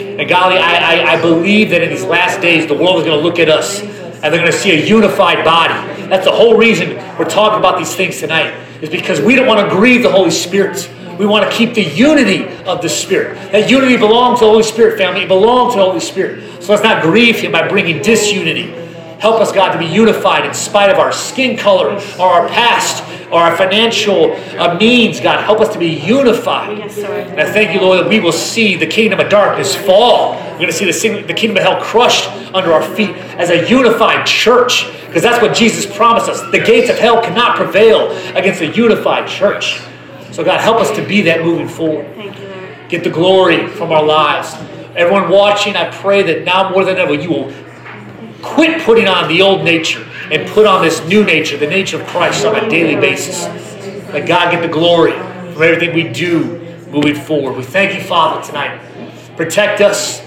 And God, I believe that in these last days, the world is going to look at us and they're going to see a unified body. That's the whole reason we're talking about these things tonight, is because we don't want to grieve the Holy Spirit. We want to keep the unity of the Spirit. That unity belongs to the Holy Spirit, family. It belongs to the Holy Spirit. So let's not grieve Him by bringing disunity. Help us, God, to be unified in spite of our skin color or our past or our financial means. God, help us to be unified. And I thank you, Lord, that we will see the kingdom of darkness fall. We're going to see the kingdom of hell crushed under our feet as a unified church, because that's what Jesus promised us. The gates of hell cannot prevail against a unified church. So, God, help us to be that moving forward. Thank you, Lord. Get the glory from our lives. Everyone watching, I pray that now more than ever you will quit putting on the old nature and put on this new nature, the nature of Christ, on a daily basis. Let God get the glory from everything we do moving forward. We thank you, Father, tonight. Protect us.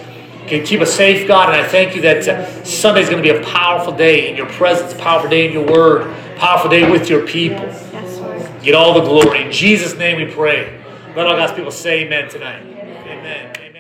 Keep us safe, God. And I thank you that Sunday is going to be a powerful day in your presence, a powerful day in your word, a powerful day with your people. Get all the glory. In Jesus' name we pray. Let all God's people say amen tonight. Amen. Amen.